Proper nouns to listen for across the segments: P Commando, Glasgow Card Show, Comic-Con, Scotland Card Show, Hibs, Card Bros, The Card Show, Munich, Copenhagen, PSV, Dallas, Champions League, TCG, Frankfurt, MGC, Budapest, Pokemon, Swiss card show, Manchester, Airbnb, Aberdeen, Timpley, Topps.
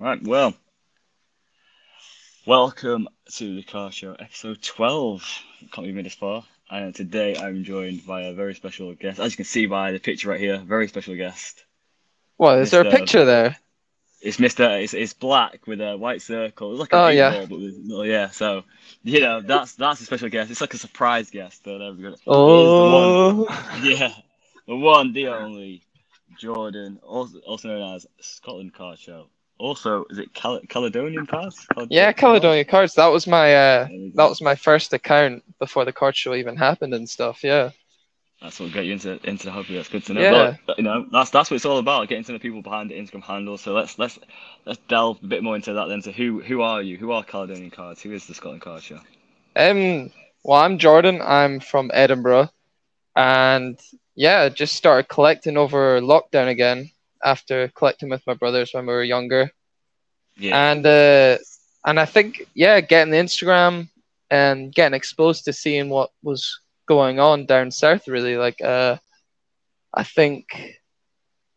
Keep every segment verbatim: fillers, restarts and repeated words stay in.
Right, well, welcome to the Card Show, episode twelve. Can't be made this far. And today I'm joined by a very special guest. As you can see by the picture right here, very special guest. What, is Mister there a picture there? It's Mister It's, it's black with a white circle. It's like a oh, yeah. ball, but with, oh, yeah. So, you know, that's that's a special guest. It's like a surprise guest. So there we go. Oh. The one, yeah, the one, the only, Jordan, also, also known as Scotland Card Show. Also, is it Cal- Caledonian Cards? Caledonian yeah, Caledonian Cards. Cards. That was my uh, that was my first account before the card show even happened and stuff. Yeah, that's what got you into into the hobby. That's good to know. Yeah. But, you know, that's that's what it's all about. Getting to know people behind the Instagram handle. So let's let's let's delve a bit more into that then. So who who are you? Who are Caledonian Cards? Who is the Scotland Card Show? Um. Well, I'm Jordan. I'm from Edinburgh, and yeah, just started collecting over lockdown again. After collecting with my brothers when we were younger, yeah, and uh, and I think yeah, getting the Instagram and getting exposed to seeing what was going on down south really. Like uh, I think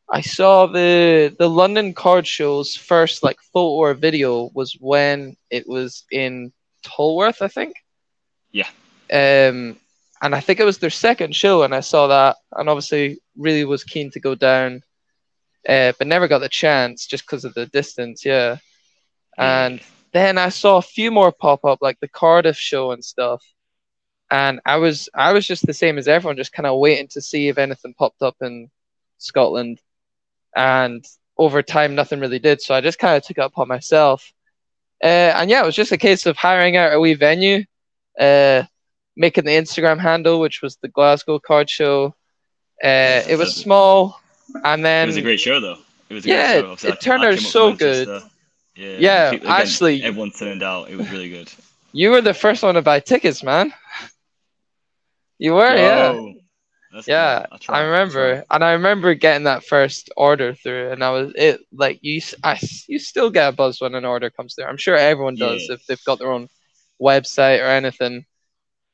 I saw the the London card show's first like photo or video was when it was in Tolworth, I think. Yeah. Um, and I think it was their second show, and I saw that, and obviously really was keen to go down. Uh, but never got the chance just because of the distance, yeah. And then I saw a few more pop up, like the Cardiff show and stuff. And I was I was just the same as everyone, just kind of waiting to see if anything popped up in Scotland. And over time, nothing really did. So I just kind of took it upon myself. Uh, and yeah, it was just a case of hiring out a wee venue, uh, making the Instagram handle, which was the Glasgow Card Show. Uh, it was small. And then it was a great show, though. It was a yeah, great show. It turned out so good. Yeah, yeah people, again, actually, everyone turned out. It was really good. You were the first one to buy tickets, man. You were, Whoa. yeah, yeah. I, I remember, I and I remember getting that first order through, and I was it like you, I, you still get a buzz when an order comes through. I'm sure everyone does yeah. if they've got their own website or anything.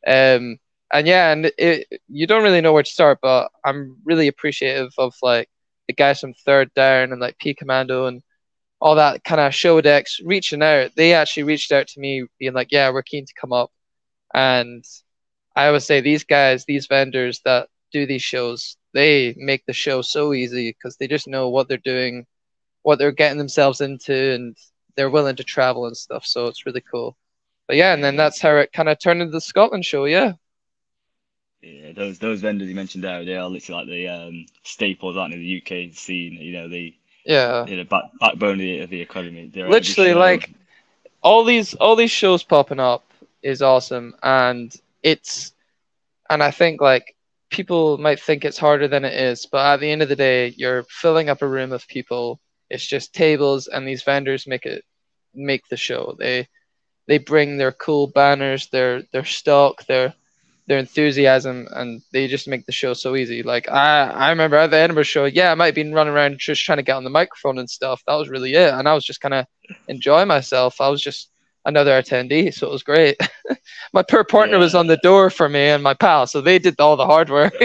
Um. And yeah, and it, you don't really know where to start, but I'm really appreciative of like the guys from Third Down and like P Commando and all that kind of show decks reaching out. They actually reached out to me being like, yeah, we're keen to come up. And I always say these guys, these vendors that do these shows, they make the show so easy because they just know what they're doing, what they're getting themselves into, and they're willing to travel and stuff. So it's really cool. But yeah, and then that's how it kind of turned into the Scotland show. Yeah. Yeah, those those vendors you mentioned there, they are literally like the um, staples, aren't they? The U K scene, you know, the yeah, you know, back, backbone of the, of the economy. They're literally like all these all these shows popping up is awesome, and it's and I think like people might think it's harder than it is, but at the end of the day, you're filling up a room of people. It's just tables, and these vendors make it make the show. They they bring their cool banners, their their stock, their their enthusiasm, and they just make the show so easy. Like I, I remember at the Edinburgh show, yeah, I might have been running around just trying to get on the microphone and stuff. That was really it. And I was just kind of enjoying myself. I was just another attendee. So it was great. My poor partner yeah. was on the door for me and my pal. So they did all the hard work.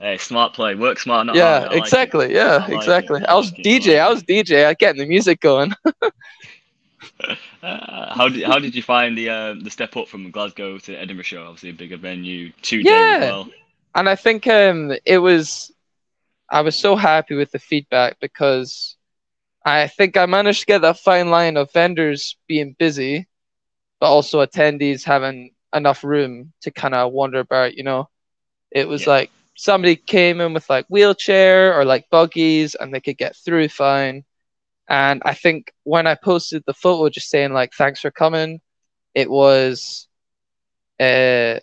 Hey, smart play. Work smart, not yeah, hard. Exactly. Like yeah, I like exactly. I was D J. I was D J. I was getting the music going. Uh, how did how did you find the uh, the step up from Glasgow to the Edinburgh show? Obviously a bigger venue, two days yeah. as well. And I think um it was I was so happy with the feedback because I think I managed to get that fine line of vendors being busy, but also attendees having enough room to kind of wander about. You know, it was yeah. like somebody came in with like wheelchair or like buggies, and they could get through fine. And I think when I posted the photo just saying, like, thanks for coming, it was uh,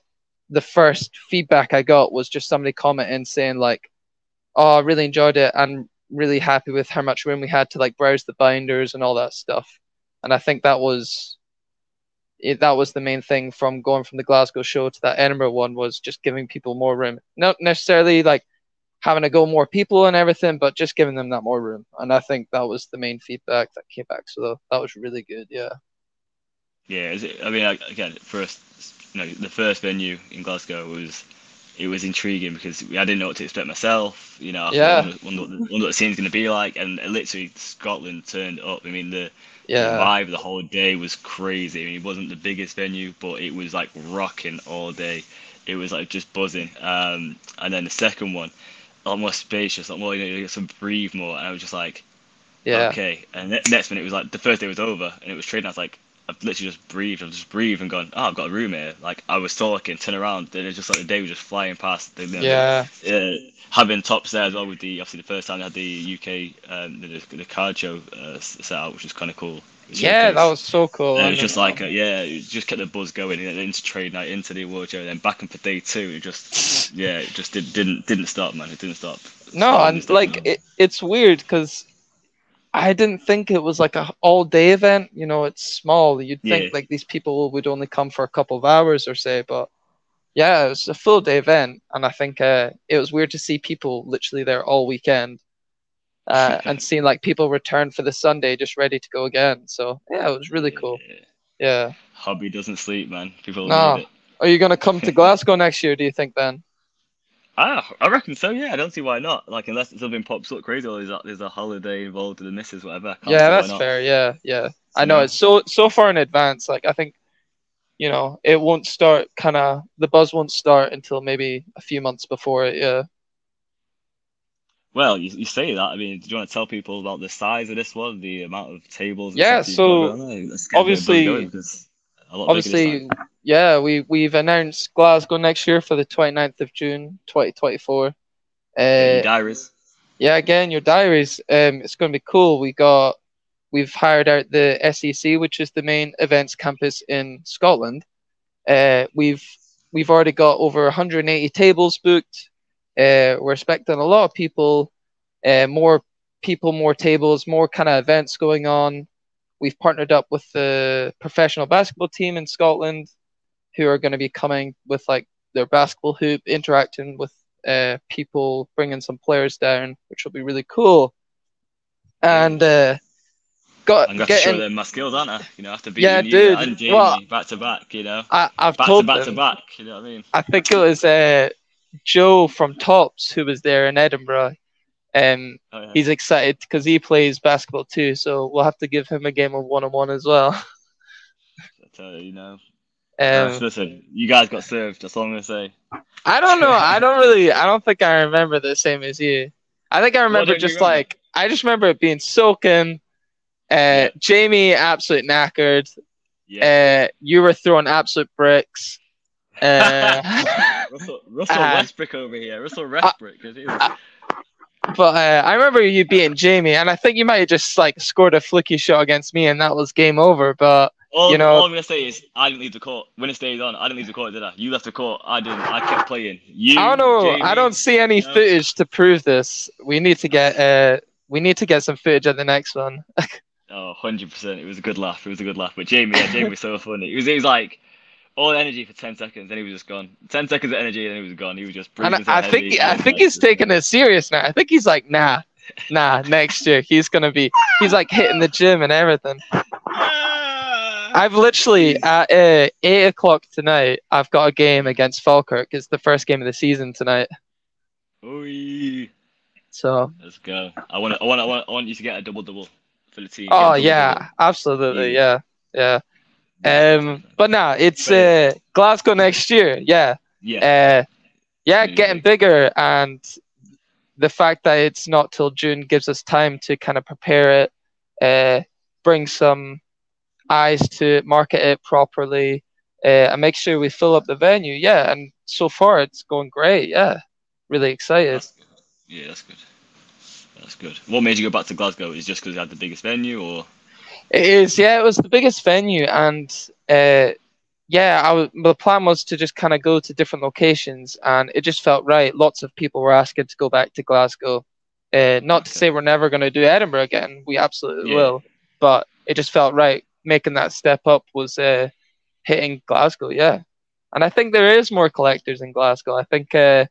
the first feedback I got was just somebody commenting saying, like, oh, I really enjoyed it. I'm really happy with how much room we had to, like, browse the binders and all that stuff. And I think that was it, that was the main thing from going from the Glasgow show to that Edinburgh one was just giving people more room. Not necessarily, like, having to go more people and everything, but just giving them that more room. And I think that was the main feedback that came back. So that was really good. Yeah. Yeah. Is it, I mean, again, first, you know, the first venue in Glasgow was it was intriguing because I didn't know what to expect myself. You know, I yeah. thought I wonder, wonder what the scene's going to be like, and literally Scotland turned up. I mean, the yeah. vibe the whole day was crazy. I mean, it wasn't the biggest venue, but it was like rocking all day. It was like just buzzing. Um, and then the second one, a lot more spacious, a lot more, you know, you get some breathe more. And I was just like, yeah, okay. And the next minute it was like the first day was over and it was trading. I was like, I've literally just breathed. I've just breathed and gone, oh, I've got a room here. Like, I was stalking, turn around. And it's just like the day was just flying past. You know, yeah. Uh, having Topps there as well with the, obviously the first time they had the U K, um, the, the card show uh, set out, which was kind of cool. Yeah, that was so cool. And it was just like, a, yeah, it just kept the buzz going into trade night, into the award show, then back in for day two. It just, yeah, it just did, didn't didn't stop, man. It didn't stop. No, and stop, like it, it's weird because I didn't think it was like a all day event. You know, it's small. You'd think yeah. like these people would only come for a couple of hours or say, but yeah, it was a full day event, and I think uh, it was weird to see people literally there all weekend. Uh, and seeing like people return for the Sunday just ready to go again. So yeah, it was really cool. Yeah. yeah. Hobby doesn't sleep, man. People no. love it. Are you gonna come to Glasgow next year, do you think, Ben? Ah, I reckon so, yeah. I don't see why not. Like, unless something pops up crazy or there's a, there's a holiday involved in the missus, whatever. Yeah, that's fair, yeah, yeah. I know, yeah. it's so so far in advance. Like, I think, you know, it won't start kinda the buzz won't start until maybe a few months before it, yeah. Well, you, you say that. I mean, do you want to tell people about the size of this one, the amount of tables? Yeah, so obviously, a lot obviously, yeah, we, we've announced Glasgow next year for the twenty-ninth of June, twenty twenty-four. Uh, your diaries. Yeah, again, your diaries. Um, it's going to be cool. We got, we've hired out the S E C, which is the main events campus in Scotland. Uh, we've we've already got over one hundred eighty tables booked. Uh, we're expecting a lot of people, uh, more people, more tables, more kind of events going on. We've partnered up with the professional basketball team in Scotland who are going to be coming with like their basketball hoop, interacting with uh, people, bringing some players down, which will be really cool. And uh, got, I'm going to have to show them my skills, aren't I? You know, I have to beat yeah, you dude, and Jamie well, back to back, you know. I, I've back told to back them. to back, you know what I mean? I think it was... Uh, Joe from Topps, who was there in Edinburgh, um, oh, yeah. he's excited because he plays basketball too. So we'll have to give him a game of one-on-one as well. I tell you, you know. Um, uh, listen, you guys got served. That's all I'm gonna say. I don't know. I don't really. I don't think I remember the same as you. I think I remember just remember? like I just remember it being soaking. Uh, yeah. Jamie, absolute knackered. Yeah. Uh, you were throwing absolute bricks. Uh, Russell, Russell uh, Westbrook over here. Russell Westbrook. Uh, uh, but uh, I remember you beating Jamie, and I think you might have just like scored a flicky shot against me, and that was game over. But all, you know, all I'm gonna say is I didn't leave the court when it stayed on. I didn't leave the court, did I? You left the court. I didn't. I kept playing. You. I don't know. Jamie, I don't see any no. footage to prove this. We need to get. Uh, we need to get some footage at the next one. Oh, one hundred percent. It was a good laugh. It was a good laugh. But Jamie, yeah, Jamie was so funny. It was. It was like. All energy for ten seconds, then he was just gone. Ten seconds of energy, and then he was gone. He was just breathing. And I think energy, I think he's taking it serious now. I think he's like, nah, nah. Next year, he's gonna be. He's like hitting the gym and everything. I've literally at uh, eight o'clock tonight. I've got a game against Falkirk. It's the first game of the season tonight. Oy. So let's go. I want. I want. I want. I want you to get a double double for the team. Oh yeah, double-double. Absolutely. Yeah, yeah. Um, but no, nah, it's uh, Glasgow next year. Yeah, yeah, uh, yeah, getting bigger, and the fact that it's not till June gives us time to kind of prepare it, uh, bring some eyes to it, market it properly, uh, and make sure we fill up the venue. Yeah, and so far it's going great. Yeah, really excited. That's yeah, that's good. That's good. What made you go back to Glasgow? Is just because you had the biggest venue, or? It is, yeah. It was the biggest venue, and uh, yeah, I was, the plan was to just kind of go to different locations, and it just felt right. Lots of people were asking to go back to Glasgow. Uh, not okay. to say we're never going to do Edinburgh again. We absolutely yeah. will, but it just felt right. Making that step up was uh, hitting Glasgow, yeah. And I think there is more collectors in Glasgow. I think uh,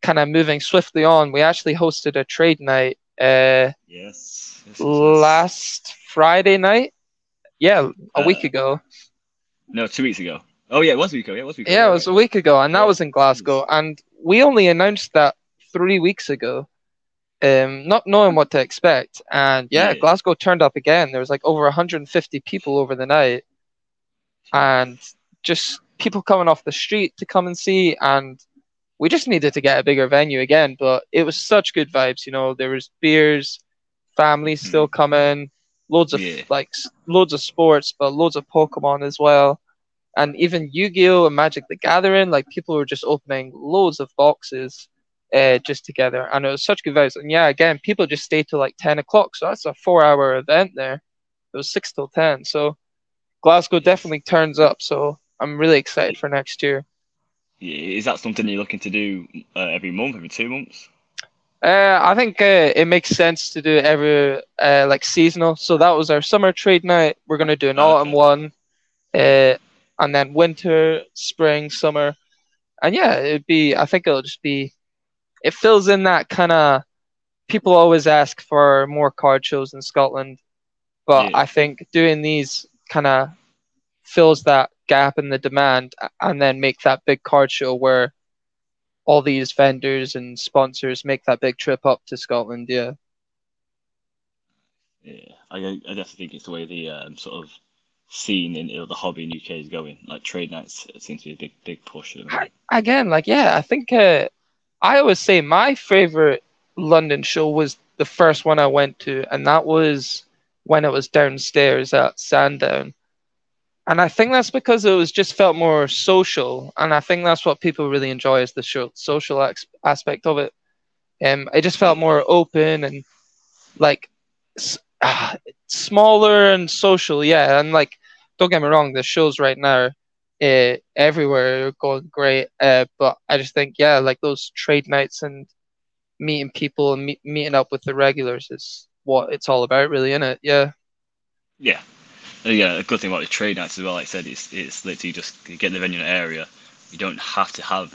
kind of moving swiftly on, we actually hosted a trade night. Uh, yes. yes last Friday night, yeah, a uh, week ago. No, two weeks ago. Oh yeah, it was a week ago. Yeah, it was a week ago. Yeah, it was a week ago, and that yeah. was in Glasgow. And we only announced that three weeks ago, um, not knowing what to expect. And yeah, yeah, Glasgow turned up again. There was like over one hundred fifty people over the night, and just people coming off the street to come and see. And we just needed to get a bigger venue again, but it was such good vibes. You know, there was beers, families still coming, loads of yeah. like loads of sports, but loads of Pokemon as well. And even Yu-Gi-Oh! And Magic the Gathering, like people were just opening loads of boxes uh, just together. And it was such good vibes. And yeah, again, people just stayed till like ten o'clock. So that's a four hour event there. It was six till ten. So Glasgow definitely turns up. So I'm really excited for next year. Yeah, is that something you're looking to do uh, every month, every two months? Uh, I think uh, it makes sense to do every uh, like seasonal. So that was our summer trade night. We're going to do an autumn one. Uh, And then winter, spring, summer. And yeah, it'd be, I think it'll just be, it fills in that kind of, people always ask for more card shows in Scotland. But yeah. I think doing these kind of fills that gap in the demand and then make that big card show where all these vendors and sponsors make that big trip up to Scotland. Yeah. Yeah. I, I just think it's the way the um, sort of, scene in, you know, the hobby in U K is going. Like trade nights seem to be a big big push. I, again, like yeah, I think uh, I always say my favorite London show was the first one I went to, and that was when it was downstairs at Sandown. And I think that's because it was just felt more social, and I think that's what people really enjoy is the show, social ex- aspect of it. Um, it just felt more open and like uh, smaller and social, yeah, and like. Don't get me wrong, the shows right now uh, everywhere are going great. Uh, but I just think, yeah, like those trade nights and meeting people and meet, meeting up with the regulars is what it's all about, really, isn't it? Yeah. Yeah. Yeah, a good thing about the trade nights as well, like I said, it's, it's literally just you get the venue in the area. You don't have to have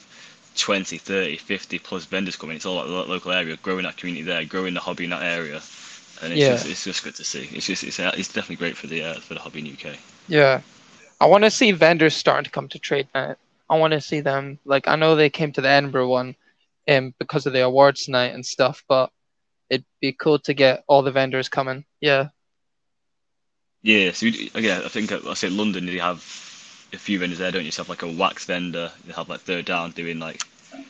twenty, thirty, fifty plus vendors coming. It's all like the local area, growing that community there, growing the hobby in that area. And it's, yeah. just, it's just good to see. It's just it's, it's definitely great for the uh, for the hobby in U K. Yeah, I want to see vendors starting to come to trade night. I want to see them. Like I know they came to the Edinburgh one, um, because of the awards night and stuff. But it'd be cool to get all the vendors coming. Yeah. Yeah. So we, again, I think I said London. You have a few vendors there, don't you? So you have like a wax vendor. You have like Third Down doing like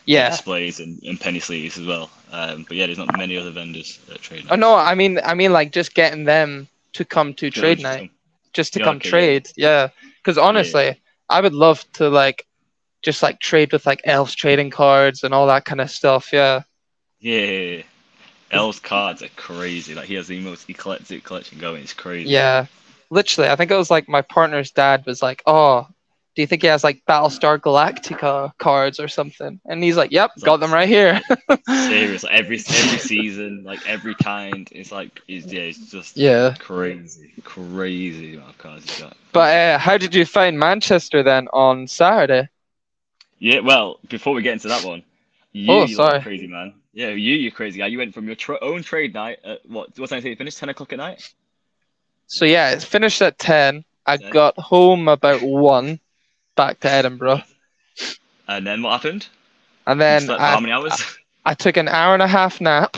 yeah displays and, and penny sleeves as well. Um, but yeah, there's not many other vendors at trade night. Oh no, I mean, I mean like just getting them to come to yeah, trade night. Just to yeah, come okay, trade, yeah. Because yeah. honestly, yeah. I would love to like, just like trade with like elves trading cards and all that kind of stuff, yeah. Yeah, elves cards are crazy. Like he has the most eclectic collection going. It's crazy. Yeah, literally. I think it was like my partner's dad was like, "Oh, do you think he has like Battlestar Galactica cards or something?" And he's like, "Yep, got like, them right here." Seriously, every every season, like every kind, it's like, it's, yeah, it's just yeah. crazy, crazy amount of cards he's got. But uh, how did you find Manchester then on Saturday? Yeah, well, before we get into that one, you, oh, you're sorry, like crazy man. Yeah, you, you're crazy guy. You went from your tra- own trade night at what? What time did it finish? Ten o'clock at night. So yeah, it finished at ten. I ten. Got home about one. Back to Edinburgh. And then what happened? And then I, how many hours? I, I took an hour and a half nap.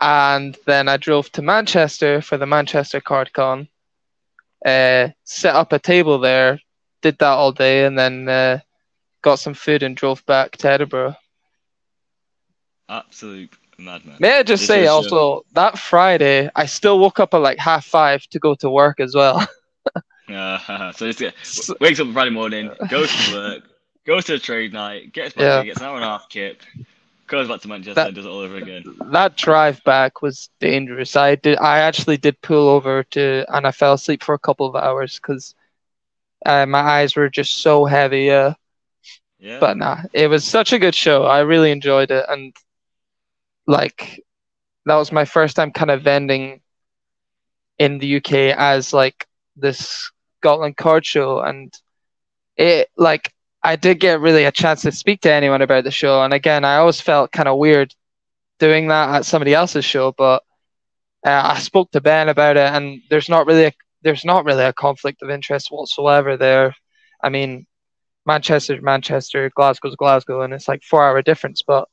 And then I drove to Manchester for the Manchester Card Con. Uh, set up a table there. Did that all day. And then uh, got some food and drove back to Edinburgh. Absolute madman. May I just this say also, your... that Friday, I still woke up at like half five to go to work as well. Uh, so just uh, wakes up Friday morning, goes to work, goes to a trade night, gets back, yeah. gets an hour and a half chip, goes back to Manchester, that, and does it all over again. That drive back was dangerous. I did. I actually did pull over to, and I fell asleep for a couple of hours because uh, my eyes were just so heavy. Uh, yeah. But nah, it was such a good show. I really enjoyed it, and like that was my first time kind of vending in the U K as like this Scotland Card Show, and it like I did get really a chance to speak to anyone about the show. And again, I always felt kind of weird doing that at somebody else's show, but uh, I spoke to Ben about it, and there's not really a, there's not really a conflict of interest whatsoever there. I mean, Manchester's Manchester, Glasgow's Glasgow, and it's like four-hour difference. But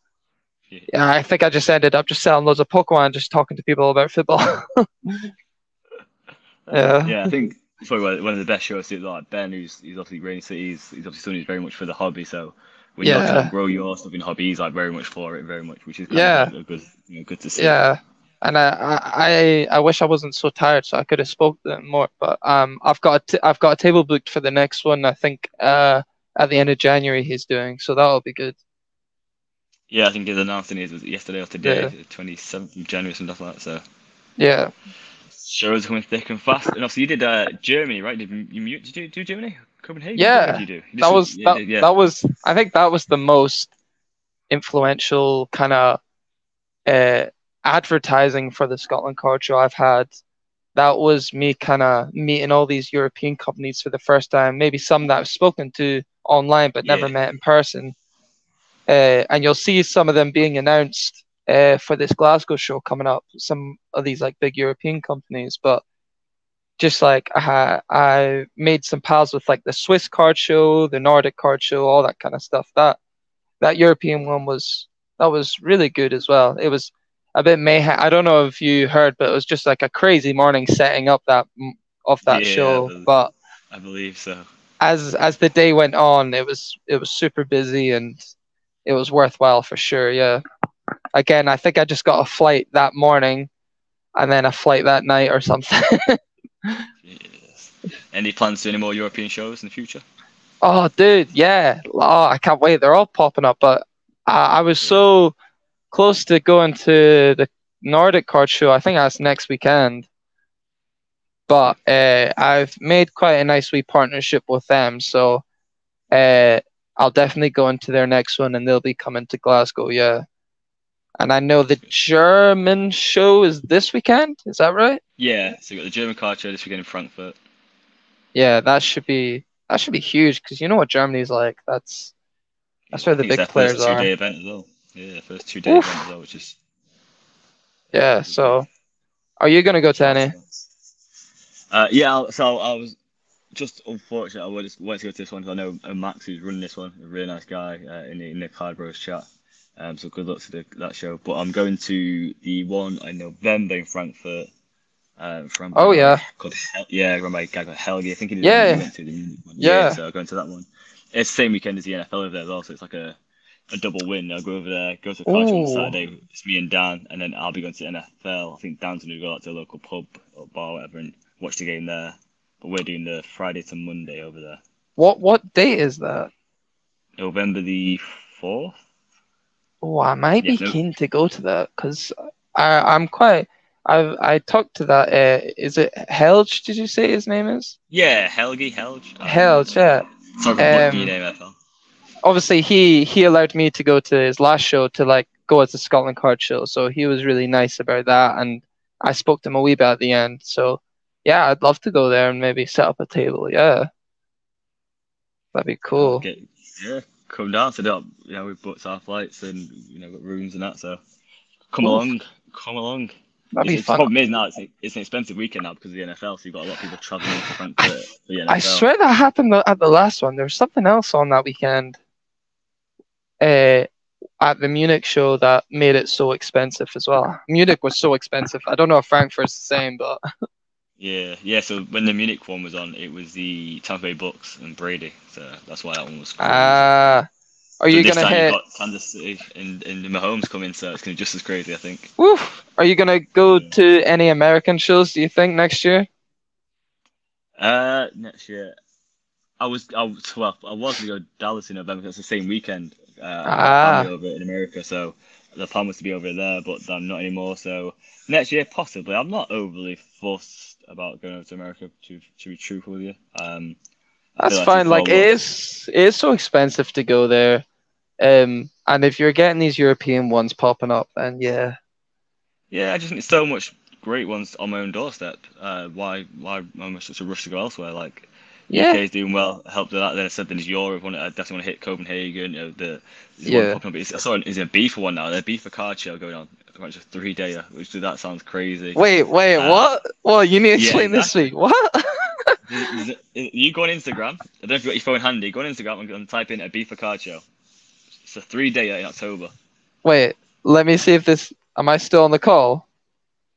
yeah. yeah, I think I just ended up just selling loads of Pokemon, just talking to people about football. yeah, yeah. I think it's probably one of the best shows. Like Ben, who's he's obviously Rainy City. He's, he's obviously someone who's very much for the hobby. So when yeah. you like, grow your stuff in hobby, he's like very much for it, very much, which is kind yeah, of good, you know, good to see. Yeah. And I, I, I wish I wasn't so tired, so I could have spoke to them more. But um, I've got a t- I've got a table booked for the next one. I think uh, at the end of January he's doing, so that'll be good. Yeah, I think he's announcing it was yesterday or today, twenty yeah. seventh of January, something like that. So yeah, shows coming thick and fast. And also you did uh, Germany, right? Did you mute? Did you do Germany? Copenhagen? Yeah, what did you do? You that was yeah, that, yeah. that was. I think that was the most influential kind of. Uh, advertising for the Scotland Card Show I've had. That was me kind of meeting all these European companies for the first time, maybe some that I've spoken to online but yeah. never met in person, uh, and you'll see some of them being announced uh, for this Glasgow show coming up, some of these like big European companies. But just like uh, I made some pals with like the Swiss Card Show, the Nordic Card Show, all that kind of stuff. That that European one was that was really good as well. It was a bit mayhem. I don't know if you heard, but it was just like a crazy morning setting up that of that yeah, show. I but I believe so. As as the day went on, it was it was super busy and it was worthwhile for sure. Yeah. Again, I think I just got a flight that morning, and then a flight that night or something. Yes. Any plans to do any more European shows in the future? Oh, dude, yeah. Oh, I can't wait. They're all popping up. But I, I was so close to going to the Nordic Card Show. I think that's next weekend. But uh, I've made quite a nice wee partnership with them, so uh, I'll definitely go into their next one, and they'll be coming to Glasgow, yeah. And I know the German show is this weekend, is that right? Yeah, so you've got the German Card Show this weekend in Frankfurt. Yeah, that should be that should be huge, because you know what Germany's like. That's that's where the big players are. It's a two-day event as well. Yeah, first two days, though, which is... Yeah, so... Are you going to go to any? Uh, yeah, so I was just unfortunate. I wanted to go to this one, because I know Max, who's running this one, a really nice guy uh, in the, in the Card Bros chat. Um, so good luck to the, that show. But I'm going to the one in November in Frankfurt. Um, from oh, yeah. Called Hel- yeah, run by a guy called Helge. I think he yeah. went to the Munich one. Yeah. yeah. So I'm going to that one. It's the same weekend as the N F L over there as well, so it's like a... a double win. I'll go over there, go to the college on Saturday. It's me and Dan, and then I'll be going to the N F L. I think Dan's going to go out to a local pub or bar or whatever and watch the game there. But we're doing the Friday to Monday over there. What what day is that? November the fourth. Oh, I might yeah, be no- keen to go to that, because I'm quite... I I talked to that... Uh, is it Helge, did you say his name is? Yeah, Helge, Helge. Helge, yeah. Sorry for um, name, N F L. Obviously, he, he allowed me to go to his last show to like go as the Scotland Card Show, so he was really nice about that, and I spoke to him a wee bit at the end. So, yeah, I'd love to go there and maybe set up a table. Yeah, that'd be cool. Get, yeah, come down to that. You know, we booked our flights and you know got rooms and that. So, come Oof. along, come along. That'd it's, be fun. The problem is now it's, it's an expensive weekend now because of the N F L, so you've got a lot of people traveling to Frankfurt for the N F L. I swear that happened at the last one. There was something else on that weekend. Uh, at the Munich show that made it so expensive as well. Munich was so expensive. I don't know if Frankfurt's the same, but... Yeah, yeah, so when the Munich one was on, it was the Tampa Bay Bucks and Brady, so that's why that one was... Ah, uh, are so you going to hit... Got Kansas City and, and Mahomes coming, so it's going to be just as crazy, I think. Woof! Are you going to go yeah. to any American shows, do you think, next year? Uh, next year... I was, I was, well, I was going to go to Dallas in November, because it's the same weekend. Uh, ah. Over in America, so the plan was to be over there, but I'm not anymore. So next year, possibly. I'm not overly fussed about going over to America. To to be truthful with you, um, that's fine. Like it is, it is so expensive to go there, um, and if you're getting these European ones popping up, then yeah, yeah, I just think so much great ones on my own doorstep. Uh, why why am I such a rush to go elsewhere? Like. Yeah, U K's doing well. Helped with that. Then I said, "There's Europe. I definitely want to hit Copenhagen." You know, the yeah. One I saw an, is a Ibiza one now. The Ibiza card show going on. It's a three dayer, which that sounds crazy. Wait, wait, uh, what? Well, you need to yeah, explain exactly. this week. What? Is it, is, you go on Instagram. I don't know if you got your phone handy. Go on Instagram and, and type in Ibiza Card Show. It's a three-day in October. Wait, let me see if this. Am I still on the call?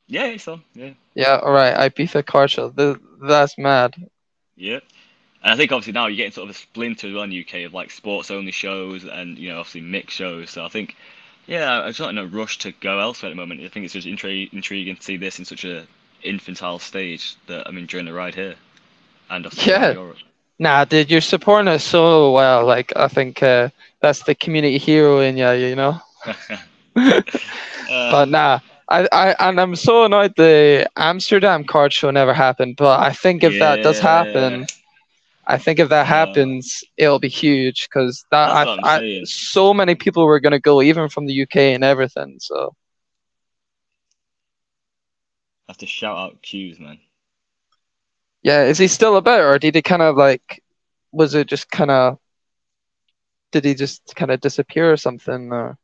Yeah, it's on. Yeah. Yeah. All right. Ibiza Card Show. This, that's mad. Yeah. And I think obviously now you're getting sort of a splinter on U K of like sports only shows and, you know, obviously mixed shows. So I think, yeah, I'm just not in a rush to go elsewhere at the moment. I think it's just intri- intriguing to see this in such a infantile stage that I'm enjoying the ride here. And yeah. Europe. Nah, dude, you're supporting us so well. Like, I think uh, that's the community hero in you, you know? uh, but nah. I, I and I'm so annoyed the Amsterdam card show never happened, but I think if yeah. that does happen... I think if that happens, uh, it'll be huge because that I, I, so many people were going to go, even from the U K and everything. So I have to shout out Q's, man. Yeah, is he still about, or did he kind of like? Was it just kind of? Did he just kind of disappear or something? Or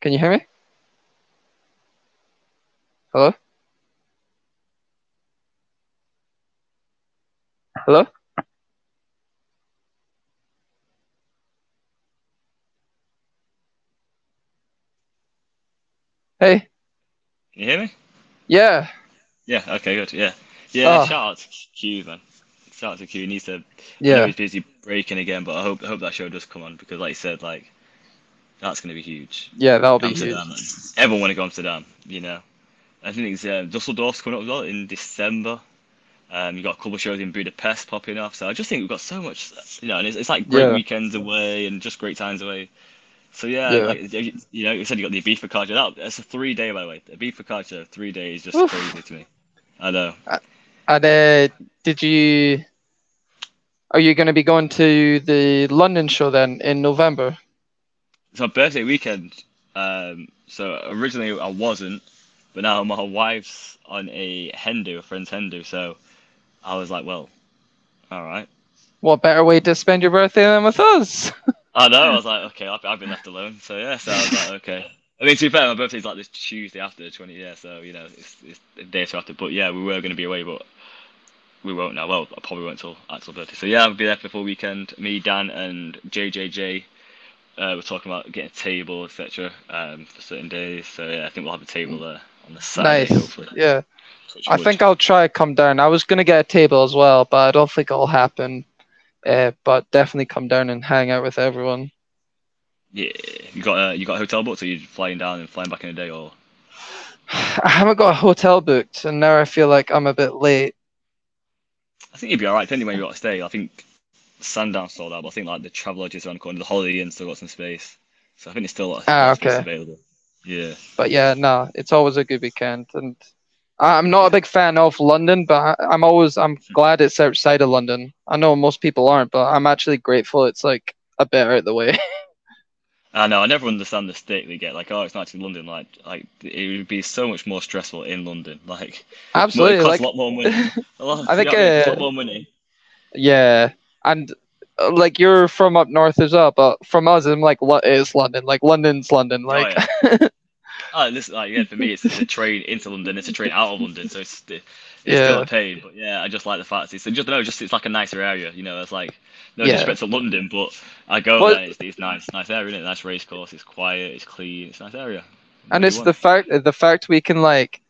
can you hear me? Hello. Hello? Hey. Can you hear me? Yeah. Yeah, okay, good. Yeah. Yeah, oh. Shout out to Q, man. Shout out to Q. He needs to yeah. I know he's busy breaking again, but I hope I hope that show does come on because like you said, like that's gonna be huge. Yeah, that'll Amsterdam, be huge. Man. Everyone wanna go to Amsterdam, you know. I think it's uh, Dusseldorf's coming up as well in December. Um, you've got a couple of shows in Budapest popping off, so I just think we've got so much, you know, and it's, it's like great yeah. weekends away and just great times away. So yeah, yeah. Like, you know, you said you got the Ibiza card show. That's a three day, by the way. The Ibiza card show, three days, just Oof. crazy to me. I know. And uh, did you? Are you going to be going to the London show then in November? It's my birthday weekend, um, so originally I wasn't, but now my wife's on a hen do, a friend's hen do, so. I was like, well, all right. What better way to spend your birthday than with us? I know. I was like, okay, I've, I've been left alone. So, yeah, so I was like, okay. I mean, to be fair, my birthday's like this Tuesday after the twentieth, yeah, so, you know, it's, it's the day or so after. But, yeah, we were going to be away, but we won't now. Well, I probably won't until actual birthday. So, yeah, I'll be there for the full weekend. Me, Dan, and J J J uh, were talking about getting a table, et cetera, um, for certain days. So, yeah, I think we'll have a table there on the Saturday, nice. Hopefully. Yeah. I would. think I'll try to come down. I was going to get a table as well, but I don't think it'll happen. Uh, but definitely come down and hang out with everyone. Yeah, you got a, you got a hotel booked, or you flying down and flying back in a day, or? I haven't got a hotel booked, and now I feel like I'm a bit late. I think you'd be all right. Depending where you got to stay, I think Sandown's sold out, but I think like the Travelodge is around the corner. The Holiday Inn still got some space, so I think it's still like, ah, okay. space available. Yeah. But yeah, no, it's always a good weekend, and. I'm not a big fan of London, but I'm always I'm glad it's outside of London. I know most people aren't, but I'm actually grateful it's like a bit out of the way. I know. I never understand the stick they get. Like, oh, it's not in London. Like, like it would be so much more stressful in London. Like, absolutely, it costs like, a lot more money. A lot, I think uh, a lot more money. Yeah, and uh, like you're from up north as well, but from us, I'm like, what is London? Like, London's London. Like. Oh, yeah. Oh, this like yeah. For me, it's, it's a train into London. It's a train out of London, so it's, it's yeah. still a pain. But yeah, I just like the fact it's just no, just it's like a nicer area. You know, it's like no yeah. disrespect to London, but I go well, there. It's, it's nice, nice area, isn't it? Nice race course. It's quiet. It's clean. It's a nice area. And it's the fact the fact we can like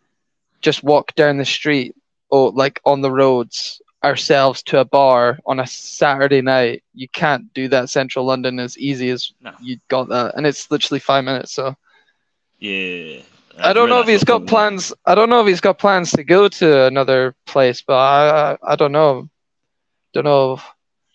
just walk down the street or like on the roads ourselves to a bar on a Saturday night. You can't do that central London as easy as no. you got that, and it's literally five minutes. So. Yeah. I don't know if he's got plans. I don't know if he's got plans to go to another place, but I, I, I don't know. Don't know.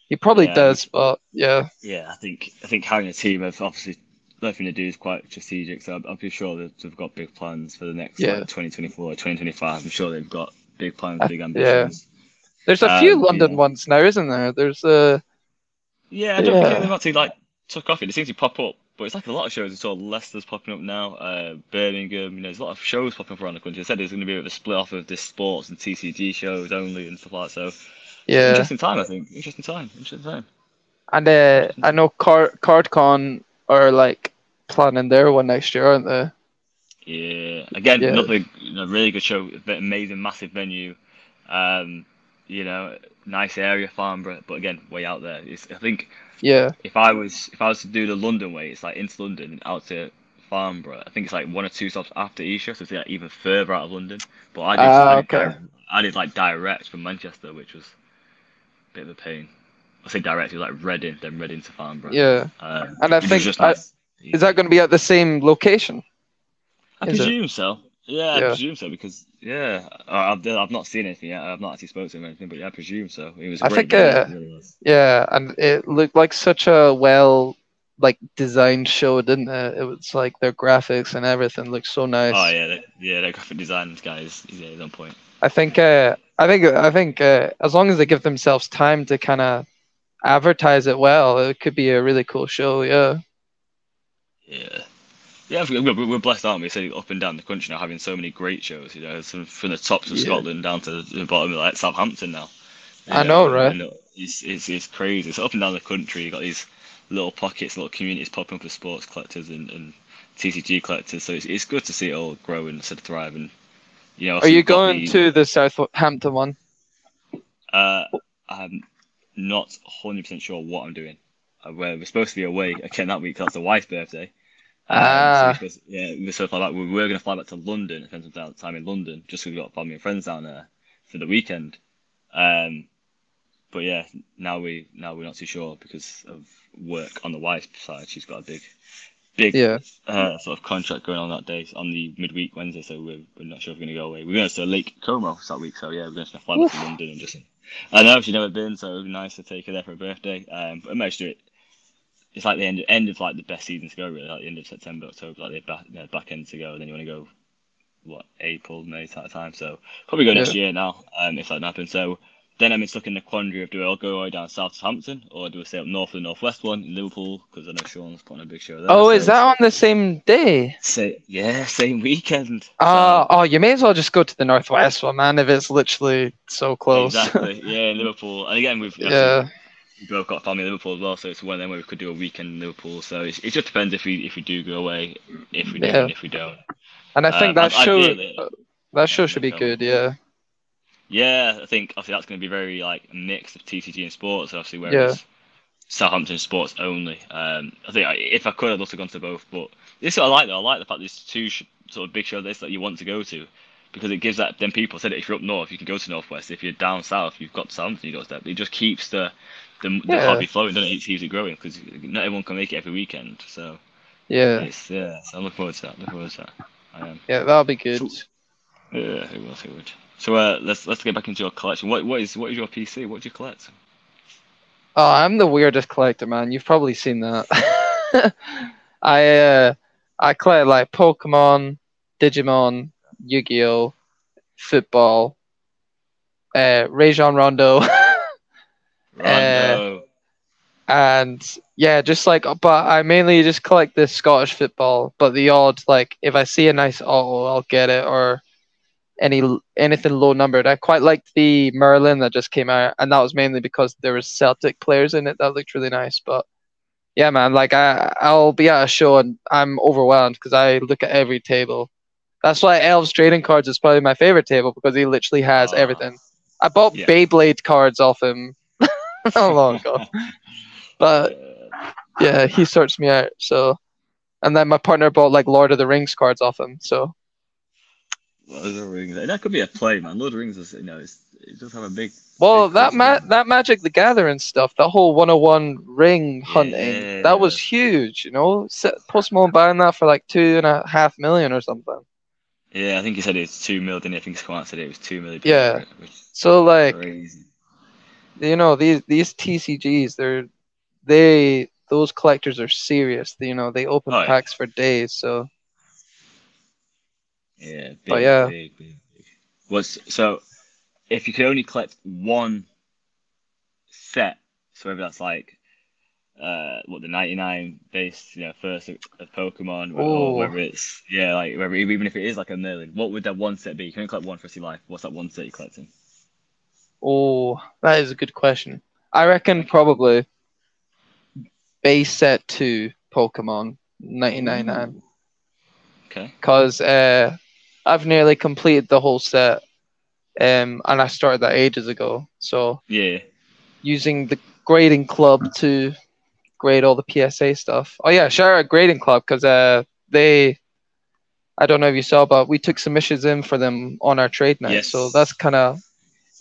He probably yeah, does, but yeah. Yeah, I think I think having a team of obviously nothing to do is quite strategic. So I'm, I'm pretty sure that they've got big plans for the next yeah. like, twenty twenty-four, twenty twenty-five. I'm sure they've got big plans, big ambitions. Yeah. There's a um, few London yeah. ones now, isn't there? There's a. Yeah, I don't yeah. think they've actually like took off. It seems to pop up. But it's like a lot of shows. It's all Leicester's popping up now, uh, Birmingham. You know, there's a lot of shows popping up around the country. I said there's going to be a split off of this sports and T C G shows only and stuff like that. So, yeah, interesting time. I think interesting time. Interesting time. And uh, interesting. I know Card Cardcon are like planning their one next year, aren't they? Yeah, again, yeah. another you know, really good show. Amazing, massive venue. Um, you know, nice area, Farnborough, but again, way out there. It's, I think. Yeah. If I was if I was to do the London way, it's like into London and out to Farnborough. I think it's like one or two stops after Esher, so it's like even further out of London. But I did, uh, I, did okay. I did like direct from Manchester, which was a bit of a pain. I say direct, it was like Reading, then Reading to Farnborough. Yeah. Um, and I think just I, nice. Is that going to be at the same location? I is presume it? so. Yeah, I yeah. presume so because yeah, I've I've not seen anything yet. I've not actually spoken to him or anything, but yeah, I presume so. It was. A I great think. Uh, it really was. Yeah, and it looked like such a well, like designed show, didn't it? It was like their graphics and everything looked so nice. Oh yeah, the, yeah, their graphic design guys is yeah, on point. I think. Uh, I think. I think. Uh, as long as they give themselves time to kind of advertise it well, it could be a really cool show. Yeah. Yeah. Yeah, we're blessed, aren't we? So up and down the country now, having so many great shows. You know, from the tops of yeah. Scotland down to the bottom of like Southampton now. I know, know right? It's, it's it's crazy. So up and down the country, you got these little pockets, little communities popping up for sports collectors and, and T C G collectors. So it's it's good to see it all grow and sort of thrive. And you know, are you going the, to the Southampton one? Uh, I'm not one hundred percent sure what I'm doing. We're, we're supposed to be away again that week. That's the wife's birthday. Ah. Um, so because, yeah, we sort of fly back. We were going to fly back to London, spend some time in London, just because we got family and friends down there for the weekend. Um, but yeah, now we now we're not too sure because of work on the wife's side. She's got a big, big yeah. uh, sort of contract going on that day on the midweek Wednesday, so we're, we're not sure if we're going to go away. We're going to Lake Como that week, so yeah, we're going to fly back Oof. to London and just. I know she's never been, so it'd be nice to take her there for her birthday. Um, but I managed to do it. It's like the end, end of like the best season to go, really. Like the end of September, October, like the back, you know, back end to go. And then you want to go, what, April, May type of time. So probably go yeah. next year now, um, if that happens. So then I'm stuck in the quandary of do I go all the way down south to Hampton or do I stay up north for the northwest one in Liverpool? Because I know Sean's putting a big show there. Oh, so is that on the same day? Say so, yeah, same weekend. Uh, so, oh, you may as well just go to the northwest one, man, if it's literally so close. Exactly. Yeah, Liverpool. And again, we've. Yeah. We both got family in Liverpool as well, so it's one of them where we could do a weekend in Liverpool. So it's, it just depends if we if we do go away, if we do, yeah. and if we don't. And I think um, that I, show ideally, that show should be good, yeah. Yeah, I think obviously that's going to be very like a mix of T C G and sports, obviously, whereas yeah. it's Southampton sports only. Um, I think I, if I could, I'd love to go to both, but this is what I like though. I like the fact there's two sh- sort of big shows like that you want to go to. Because it gives that then people said it, if you're up north you can go to northwest, if you're down south you've got something you go to that. It just keeps the the, yeah. the hobby flowing, doesn't it? It keeps it growing because not everyone can make it every weekend. So yeah, it's, yeah. So I'm looking forward to that. Looking forward to that. I am. Yeah, that'll be good. So, yeah, it will. It would. So uh, let's let's get back into your collection. What what is what is your P C? What do you collect? Oh, I'm the weirdest collector, man. You've probably seen that. I uh, I collect like Pokemon, Digimon, Yu-Gi-Oh, football, uh, Rajon Rondo, Rondo. Uh, and yeah, just like, but I mainly just collect the Scottish football. But the odd, like, if I see a nice auto, I'll get it, or any anything low numbered. I quite liked the Merlin that just came out, and that was mainly because there was Celtic players in it that looked really nice. But yeah, man, like I I'll be at a show and I'm overwhelmed because I look at every table. That's why Elves Trading Cards is probably my favorite table because he literally has uh, everything. I bought yeah. Beyblade cards off him not long ago. But yeah, he sorts me out. So, and then my partner bought like Lord of the Rings cards off him. So Lord of the Rings, that could be a play, man. Lord of the Rings is, you know, it's, it does have a big. Well, big that ma- that Magic the Gathering stuff, that whole one oh one ring hunting, yeah. that was huge. You know, Post Malone buying that for like two and a half million or something. Yeah, I think he said it was two mil, didn't he? I think his client said it was two million. Yeah. So like, crazy. You know, these these T C Gs, they're they those collectors are serious. They, you know, they open oh, packs yeah. for days. So. Yeah. Big, but yeah. Big, big, big. Was so, if you could only collect one set, so whether that's like, uh, what the ninety-nine base, you know, first of, of Pokemon, or, or whether it's yeah, like whether even if it is like a Merlin, what would that one set be? You can only collect one for your life. What's that one set you're collecting? Oh, that is a good question. I reckon probably base set two Pokemon ninety-nine. Okay. Because uh, I've nearly completed the whole set, um, and I started that ages ago. So yeah, using the grading club to grade all the P S A stuff. Oh yeah, shout out grading club, because uh, they, I don't know if you saw, but we took submissions in for them on our trade night. Yes. So that's kind of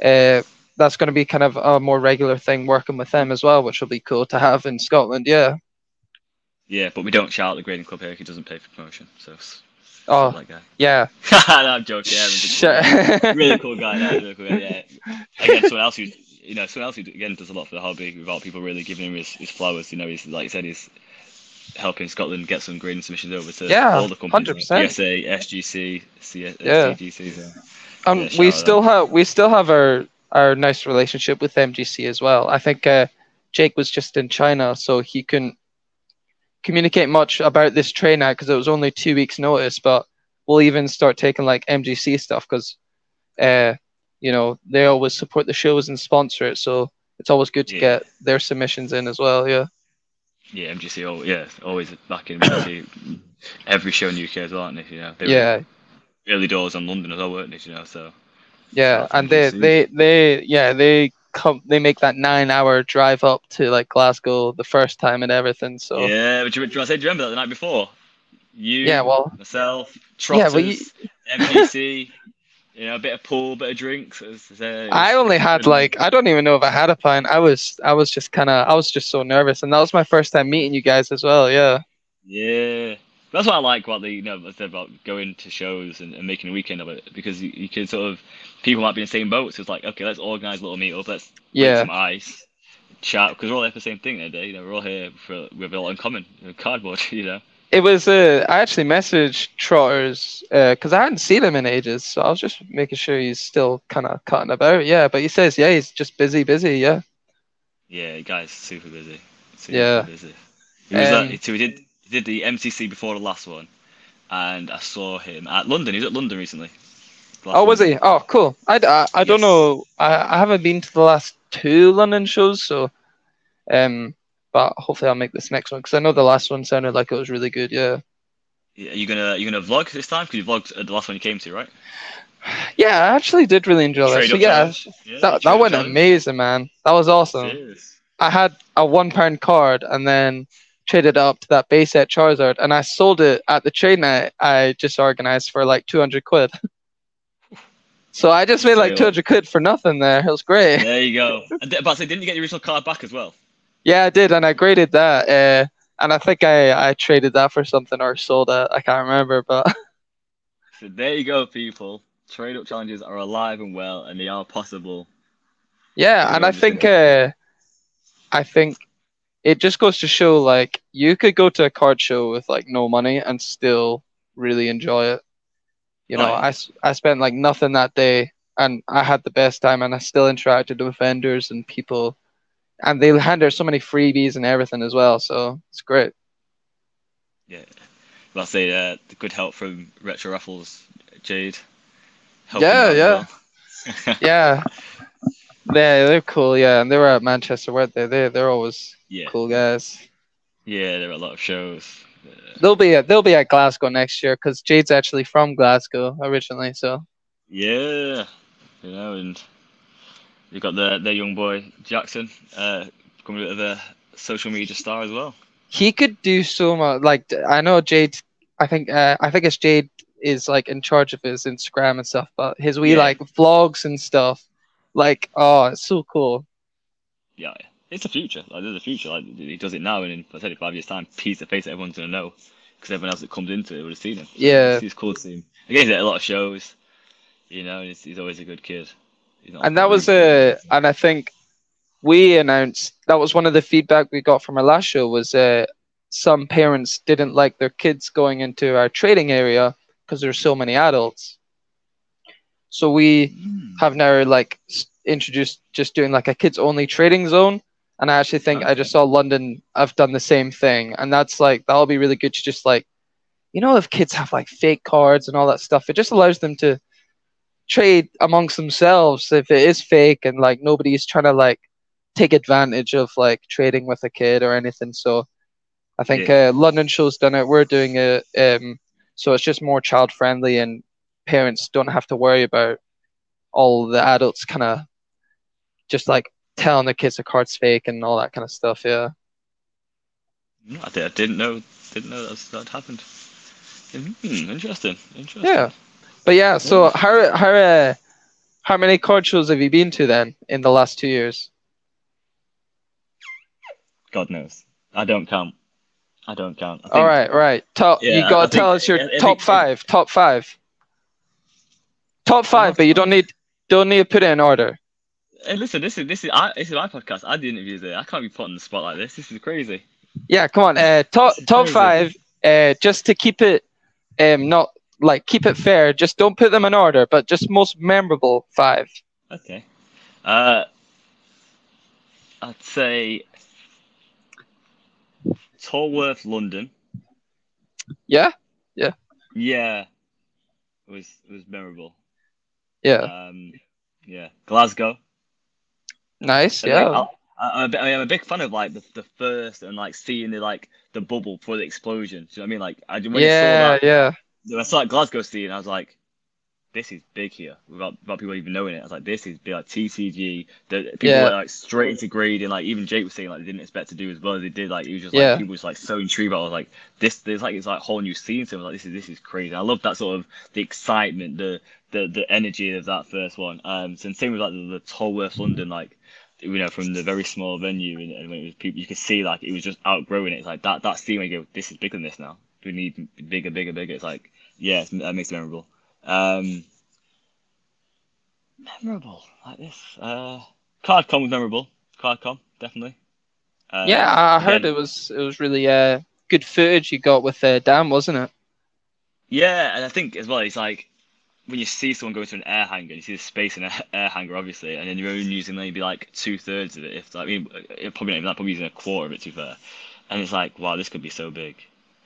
uh, that's going to be kind of a more regular thing working with them as well, which will be cool to have in Scotland. Yeah. Yeah, but we don't shout at the grading club here. He doesn't pay for promotion, so. Oh, like that. Yeah. No, I'm joking. Yeah, sure. Cool. Really cool guy. No, really cool guy. Yeah. Again, someone else who, you know, someone else who again does a lot for the hobby without people really giving him his, his flowers. You know, he's like you said, he's helping Scotland get some grading submissions over to yeah, all the companies, like P S A, S G C, C S, yeah. C G C. So, um, yeah, we still have we still have our our nice relationship with M G C as well. I think uh, Jake was just in China, so he couldn't communicate much about this train out because it was only two weeks notice, but we'll even start taking like M G C stuff because uh you know they always support the shows and sponsor it, so it's always good to yeah. get their submissions in as well. Yeah yeah M G C oh yeah always back in M G C, every show in the U K as well, aren't they? You know they yeah early doors on London as well, weren't they? You know so yeah and they, they they yeah they Come, they make that nine-hour drive up to like Glasgow the first time and everything. So yeah, but do you, do you want to say? Do you remember that the night before? You, yeah, well, myself, Trotters, yeah, you... M G C, you know, a bit of pool, a bit of drinks. It was, it was, it was, I only had like I don't even know if I had a pint. I was I was just kind of I was just so nervous, and that was my first time meeting you guys as well. Yeah. Yeah. That's what I like about the, you know, I said about going to shows and, and making a weekend of it, because you, you can sort of, people might be in the same boat, so it's like, okay, let's organise a little meet-up, let's yeah. make some ice, chat, because we're all here for the same thing that day, you know, we're all here for, we have a lot in common, cardboard, you know. It was, uh, I actually messaged Trotters, because uh, I hadn't seen him in ages, so I was just making sure he's still kind of cutting about, yeah, but he says, yeah, he's just busy, busy, yeah. Yeah, the guy's super busy, super yeah. busy. He was um, like, so we did... did the M C C before the last one, and I saw him at London. He was at London recently. Oh, was he? Oh, cool. I, I, I yes. don't know. I, I haven't been to the last two London shows, so um, but hopefully I'll make this next one because I know the last one sounded like it was really good. Yeah. Yeah. Are you gonna you gonna vlog this time? Because you vlogged at the last one you came to, right? Yeah, I actually did really enjoy that. So, yeah, yeah, that that went amazing, man. That was awesome. Cheers. I had a one pound card, and then traded up to that base set Charizard, and I sold it at the trade night I just organized for like two hundred quid. So I just made like two hundred quid for nothing there. It was great. There you go. But so didn't you get your original card back as well? Yeah, I did, and I graded that, uh, and I think I, I traded that for something or sold it. I can't remember, but... So there you go, people. Trade-up challenges are alive and well, and they are possible. Yeah, so and I think, uh, I think... it just goes to show, like, you could go to a card show with, like, no money and still really enjoy it. You know, right. I, I spent, like, nothing that day, and I had the best time, and I still interacted with vendors and people. And they hand out so many freebies and everything as well, so it's great. Yeah. Well, I'll say uh, good help from Retro Raffles, Jade. Yeah, yeah. Well. Yeah. Yeah, they're cool, yeah. And they were at Manchester, weren't they? They they're always yeah. cool guys. Yeah, there are a lot of shows. Uh, they'll be at, they'll be at Glasgow next year because Jade's actually from Glasgow originally, so. Yeah, you know, and you've got their their young boy Jackson uh, coming out of the social media star as well. He could do so much. Like I know Jade, I think uh, I think it's Jade is like in charge of his Instagram and stuff, but his wee yeah. like vlogs and stuff. Like, oh, it's so cool. Yeah, it's the future. Like, there's a future. Like, he does it now, and in like, five years' time, he's the face that everyone's going to know because everyone else that comes into it would have seen him. Yeah. It's, it's cool to see him. Again, he's at a lot of shows, you know, and he's, he's always a good kid. And that was a, and I think we announced, that was one of the feedback we got from our last show was uh, some parents didn't like their kids going into our trading area because there's so many adults. So we mm. have now like introduced just doing like a kids only trading zone. And I actually think okay. I just saw London have done the same thing. And that's like, that'll be really good to just like, you know, if kids have like fake cards and all that stuff, it just allows them to trade amongst themselves if it is fake and like nobody's trying to like take advantage of like trading with a kid or anything. So I think yeah. uh, London show's done it. We're doing it. Um, So it's just more child friendly, and parents don't have to worry about all the adults kind of just like telling their kids the card's fake and all that kind of stuff. Yeah. I didn't know. Didn't know that's, that happened. Mm-hmm. Interesting. Interesting. Yeah. But yeah. So yeah. how how uh, how many card shows have you been to then in the last two years? God knows. I don't count. I don't count. I think, all right, right. Tell, yeah, you gotta I tell think, us your I, I top think, five. Top five. Top five, but you don't need don't need to put it in order. Hey, listen, this is this is I, this is my podcast. I do interviews there. I can't be put on the spot like this. This is crazy. Yeah, come on. Uh, top top five. Uh, just to keep it, um, not like keep it fair. Just don't put them in order, but just most memorable five. Okay. Uh, I'd say Tolworth, London. Yeah, yeah, yeah. It was it was memorable. Yeah. Um, yeah. Glasgow. Nice. And yeah. Like, I, I, I mean, I'm a big fan of like the, the first and like seeing the like the bubble for the explosion. Do you know what I mean? Like I when yeah, I saw that, yeah. When I saw that Glasgow scene, I was like, this is big here without, without people even knowing it. I was like, this is big, like T C G. The, people yeah. were like straight into grade, and like even Jake was saying like they didn't expect to do as well as they did. Like it was just like yeah. people was like so intrigued. But I was like, this there's like it's like whole new scene. So I was like, this is this is crazy. I love that sort of the excitement, the the the energy of that first one. Um, so same with like the, the Tolworth London, like you know from the very small venue, and, and when it was people, you could see like it was just outgrowing it. It's like that that scene where you go, this is bigger than this now. We need bigger, bigger, bigger. It's like yeah, it's, that makes it memorable. Um, memorable like this. Uh, Card Con was memorable. Card Con definitely. Uh, yeah, I heard ben. it was it was really uh good footage you got with uh, Dan, wasn't it? Yeah, and I think as well, it's like when you see someone go into an air hangar, you see the space in an air hangar, obviously, and then you're only using maybe like two thirds of it. If I mean, probably not even that, probably using a quarter of it to be fair. And it's like, wow, this could be so big.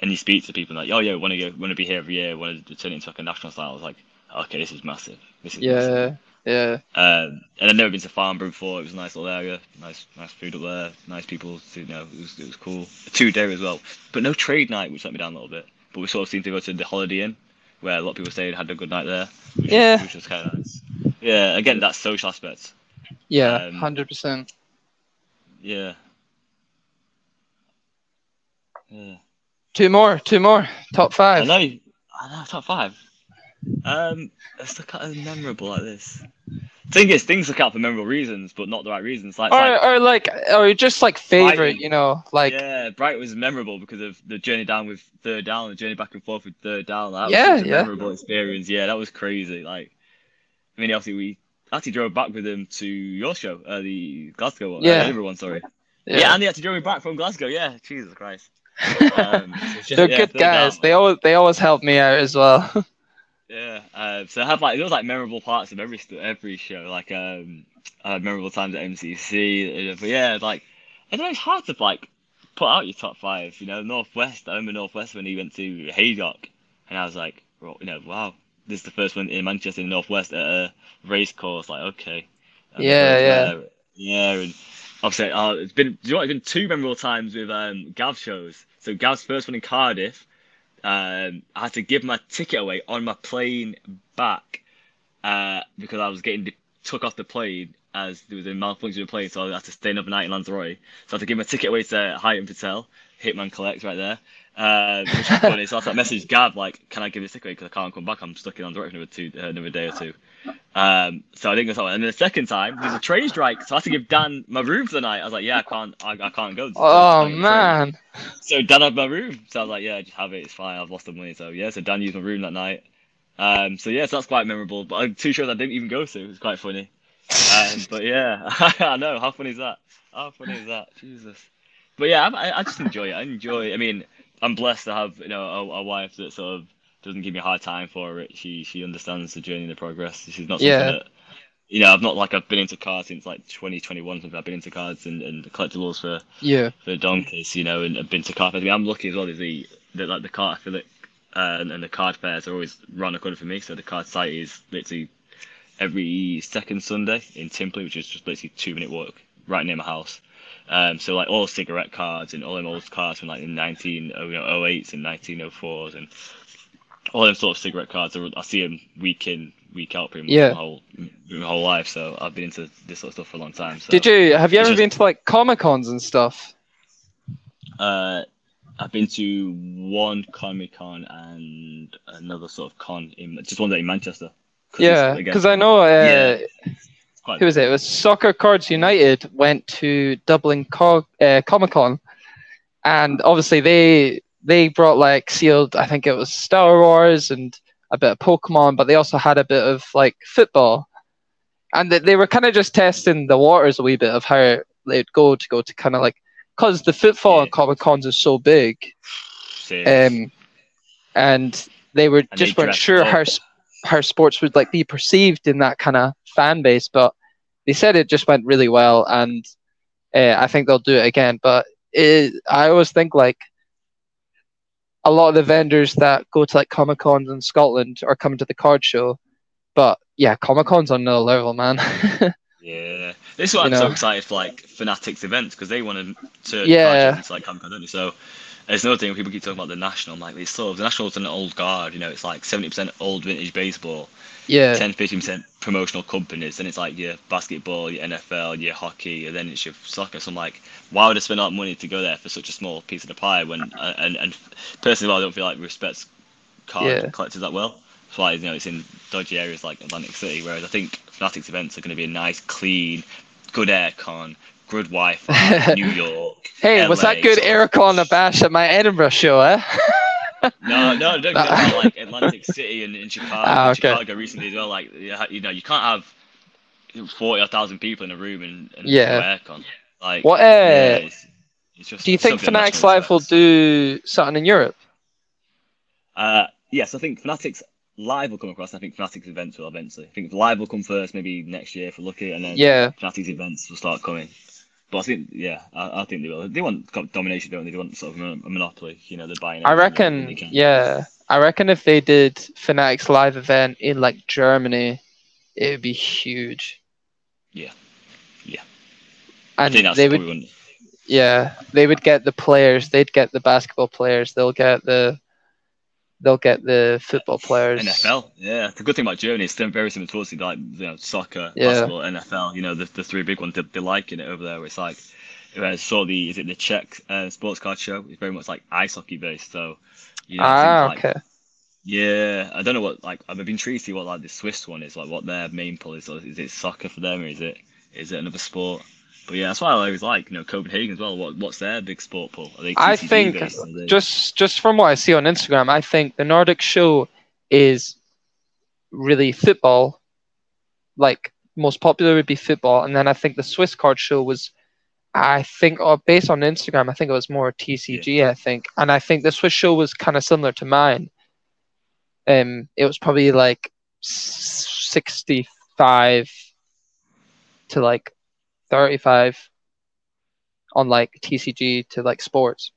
And you speak to people like, oh yeah, want to go, want to be here every year, want to turn it into like a national style. I was like, okay, this is massive. This is yeah, massive. yeah. Um, and I've never been to Farnborough before. It was a nice little area, nice, nice food up there, nice people. So, you know, it was, it was cool. Two day as well, but no trade night, which let me down a little bit. But we sort of seemed to go to the Holiday Inn, where a lot of people stayed, had a good night there. Which yeah, was, which was kind of nice. Yeah, again, that social aspect. Yeah, hundred um, percent. Yeah. Yeah. Two more, two more. Top five. I know, I know top five. Um, let's look at as memorable like this. Thing is, things look out for memorable reasons, but not the right reasons. Like, or like, or like, or just like favorite, Brighton, you know, like. Yeah, Brighton was memorable because of the journey down with Third Down, the journey back and forth with Third Down. That was yeah, such a yeah. memorable experience. Yeah, that was crazy. Like, I mean, obviously we actually drove back with them to your show, uh, the Glasgow one, yeah, uh, Edinburgh one, sorry. Yeah. yeah, and they actually drove me back from Glasgow. Yeah, Jesus Christ. um, so they're yeah, good guys. Down. They always they always help me out as well. yeah. Uh, so I have like those like memorable parts of every every show. Like um, I had memorable times at M C C. But yeah, like I don't know. It's hard to like put out your top five. You know, Northwest. I remember Northwest when he went to Haydock, and I was like, well, you know, wow, this is the first one in Manchester in Northwest at a race course. Like okay. And yeah, yeah, there. yeah, and. Obviously, uh, it's been you know what, it's been two memorable times with um, Gav shows. So Gav's first one in Cardiff, um, I had to give my ticket away on my plane back uh, because I was getting de- took off the plane as there was a malfunction of the plane, so I had to stay another night in Lanzarote. So I had to give my ticket away to Hayden Patel, Hitman Collects right there. Uh, which was funny. So I messaged Gav like, "Can I give this ticket away? Because I can't come back. I'm stuck in Lanzarote for another two, uh, another day or two." Um, so I didn't go somewhere. And then the second time, there's a train strike, so I had to give Dan my room for the night. I was like, yeah, I can't, I, I can't go. Oh man! So Dan had my room, so I was like, yeah, just have it. It's fine. I've lost the money, so yeah. So Dan used my room that night. Um, so yeah, so that's quite memorable. But I'm two shows I didn't even go to. It was quite funny. Um, but yeah, I know. How funny is that? How funny is that? Jesus. But yeah, I, I just enjoy it. I enjoy. I mean, I'm blessed to have you know a, a wife that sort of. Doesn't give me a hard time for it. She she understands the journey and the progress. She's not something yeah. that, you know, I've not like I've been into cards since like twenty twenty-one. Something I've been into cards and, and collectibles for yeah for donkeys, you know, and I've been to card fairs. I mean, I'm lucky as well. Is the, the like the card I feel like, uh, and, and the card fairs are always around the corner for me. So the card site is literally every second Sunday in Timpley, which is just literally a two minute walk right near my house. Um, so like all cigarette cards and all them old cards from like the nineteen oh eights and nineteen oh fours and all them sort of cigarette cards, I see them week in, week out pretty much yeah. my whole, my whole life. So I've been into this sort of stuff for a long time. So Did you? Have you ever just, been to like Comic-Cons and stuff? Uh, I've been to one Comic-Con and another sort of con, in just one day in Manchester. Cause yeah, because I know... Uh, yeah. Who was it? It was Soccer Cards United went to Dublin Co- uh, Comic-Con, and obviously they they brought like sealed, I think it was Star Wars and a bit of Pokemon, but they also had a bit of like football, and they, they were kind of just testing the waters a wee bit of how they'd go to go to kind of like, because the footfall yeah. at Comic-Cons is so big, um, and they were and just they weren't sure how how sports would like be perceived in that kind of fan base, but they said it just went really well, and uh, I think they'll do it again. But it, I always think like a lot of the vendors that go to like Comic Cons in Scotland are coming to the card show, but yeah, Comic Con's on another level, man. yeah, this is why I'm know? so excited for like Fanatics events, because they want to yeah into, like Comic Con, don't they? So there's another thing when people keep talking about the national. I'm like, it's sort of the national's an old guard, you know. It's like seventy percent old vintage baseball. Yeah. ten to fifteen percent promotional companies, then it's like your basketball, your N F L, your hockey, and then it's your soccer. So I'm like, why would I spend all that money to go there for such a small piece of the pie when, uh, and, and personally, well, I don't feel like respects card yeah. collectors that well. That's why, you know, it's in dodgy areas like Atlantic City, whereas I think Fanatics events are going to be a nice, clean, good aircon, good Wi-Fi, New York, Hey, L A, was that good aircon a bash at my Edinburgh show, eh? No, no, don't get that, like Atlantic City and in Chicago, ah, okay. Chicago recently as well. Like, you know, you can't have forty or thousand people in a room and, and yeah. no aircon. Like, what? Uh, yeah, it's, it's just do you think Fanatics Live will do something in Europe? Uh, yes, I think Fanatics Live will come across. I think Fanatics events will eventually. I think Live will come first, maybe next year if we're lucky, and then yeah. Fanatics events will start coming. But I think, yeah, I, I think they will. They want domination, don't they? They want sort of a monopoly. You know, they're buying. I reckon, yeah. I reckon if they did Fanatics Live event in like Germany, it would be huge. Yeah, yeah. And I think that's they would, one. yeah, they would get the players. They'd get the basketball players. They'll get the, they'll get the football players. N F L, yeah. The good thing about Germany is they're very similar to us, like, you know, soccer, yeah. basketball, N F L. You know, the, the three big ones. They're, they're liking it over there. Where it's like, I saw the is it the Czech uh, sports card show? It's very much like ice hockey based. So, you know, ah, like, okay. Yeah, I don't know what like I've been intrigued to see what like the Swiss one is, like what their main pull is. Is it soccer for them, or is it is it another sport? But yeah, that's why I always like, you know, Copenhagen as well. What what's their big sport pull? Are they I think they... just just from what I see on Instagram, I think the Nordic show is really football. Like most popular would be football, and then I think the Swiss card show was, I think, or based on Instagram, I think it was more T C G. Yeah. I think, and I think the Swiss show was kind of similar to mine. Um, it was probably like sixty-five to like thirty-five on like T C G to like sports.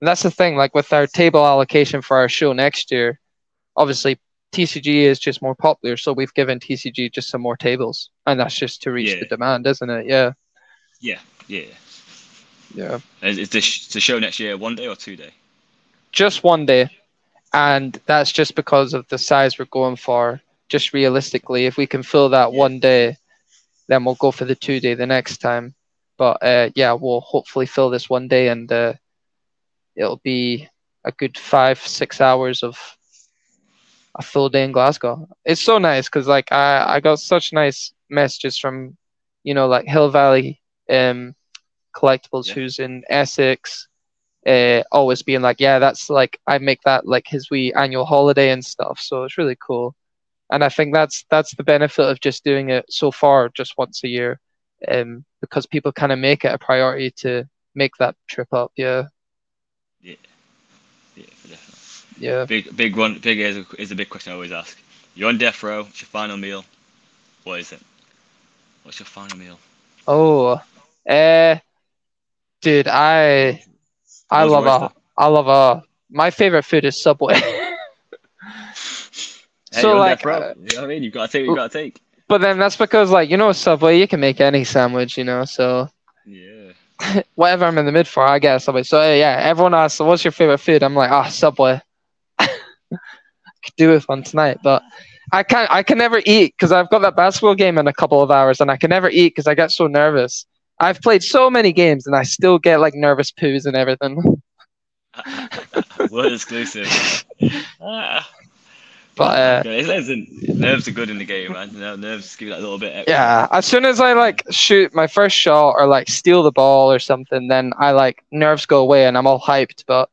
And that's the thing, like with our table allocation for our show next year, obviously T C G is just more popular, so we've given T C G just some more tables, and that's just to reach yeah. the demand, isn't it? Yeah. Yeah, yeah. Yeah. Is this the show next year one day or two day? Just one day. And that's just because of the size we're going for. Just realistically, if we can fill that yeah. one day, then we'll go for the two day the next time. But uh, yeah, we'll hopefully fill this one day, and uh, it'll be a good five, six hours of a full day in Glasgow. It's so nice because like I, I got such nice messages from, you know, like Hill Valley um, Collectibles, yeah. who's in Essex, uh, always being like, yeah, that's like, I make that like his wee annual holiday and stuff. So it's really cool. And I think that's that's the benefit of just doing it so far, just once a year, um, because people kind of make it a priority to make that trip up. Yeah. Yeah. Yeah. Definitely. Yeah. Big big one. Big is a, is a big question I always ask. You're on death row. It's your final meal. What is it? What's your final meal? Oh, uh, dude, I I love a I love a. My favorite food is Subway. Hey, so like, uh, you know what I mean, you've got to take what you've got to take. But then that's because, like, you know, Subway, you can make any sandwich, you know. So yeah, whatever I'm in the mood for, I get a Subway. So yeah, everyone asks, "What's your favorite food?" I'm like, "Ah, oh, Subway." could do with one tonight, but I can I can never eat because I've got that basketball game in a couple of hours, and I can never eat because I get so nervous. I've played so many games, and I still get like nervous poos and everything. What exclusive! ah. But uh, listen, nerves are good in the game, man. Nerves give you that little bit extra. Yeah, as soon as I like shoot my first shot or like steal the ball or something, then I like nerves go away and I'm all hyped. But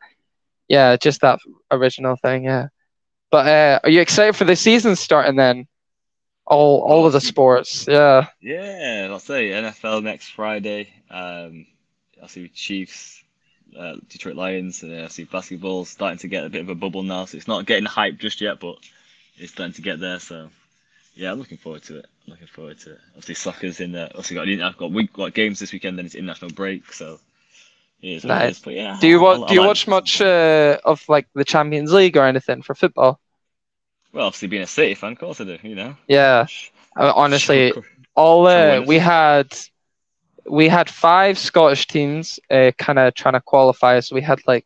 yeah, just that original thing. Yeah. But uh, are you excited for the season starting then? All all of the sports, yeah. Yeah, I'll say N F L next Friday. Um, I'll see Chiefs, uh, Detroit Lions, and I see basketball starting to get a bit of a bubble now. So it's not getting hyped just yet, but it's starting to get there. So yeah, I'm looking forward to it. I'm looking forward to it. Obviously, soccer's in there. Also got I've got week got games this weekend. Then it's international break, so. Yeah, nice. But yeah, do you watch? I'll, do you I'll watch like... much uh, of like the Champions League or anything for football? Well, obviously being a City fan, of course I do. You know. Yeah, I mean, honestly, all uh, we had, we had five Scottish teams uh, kind of trying to qualify. So we had like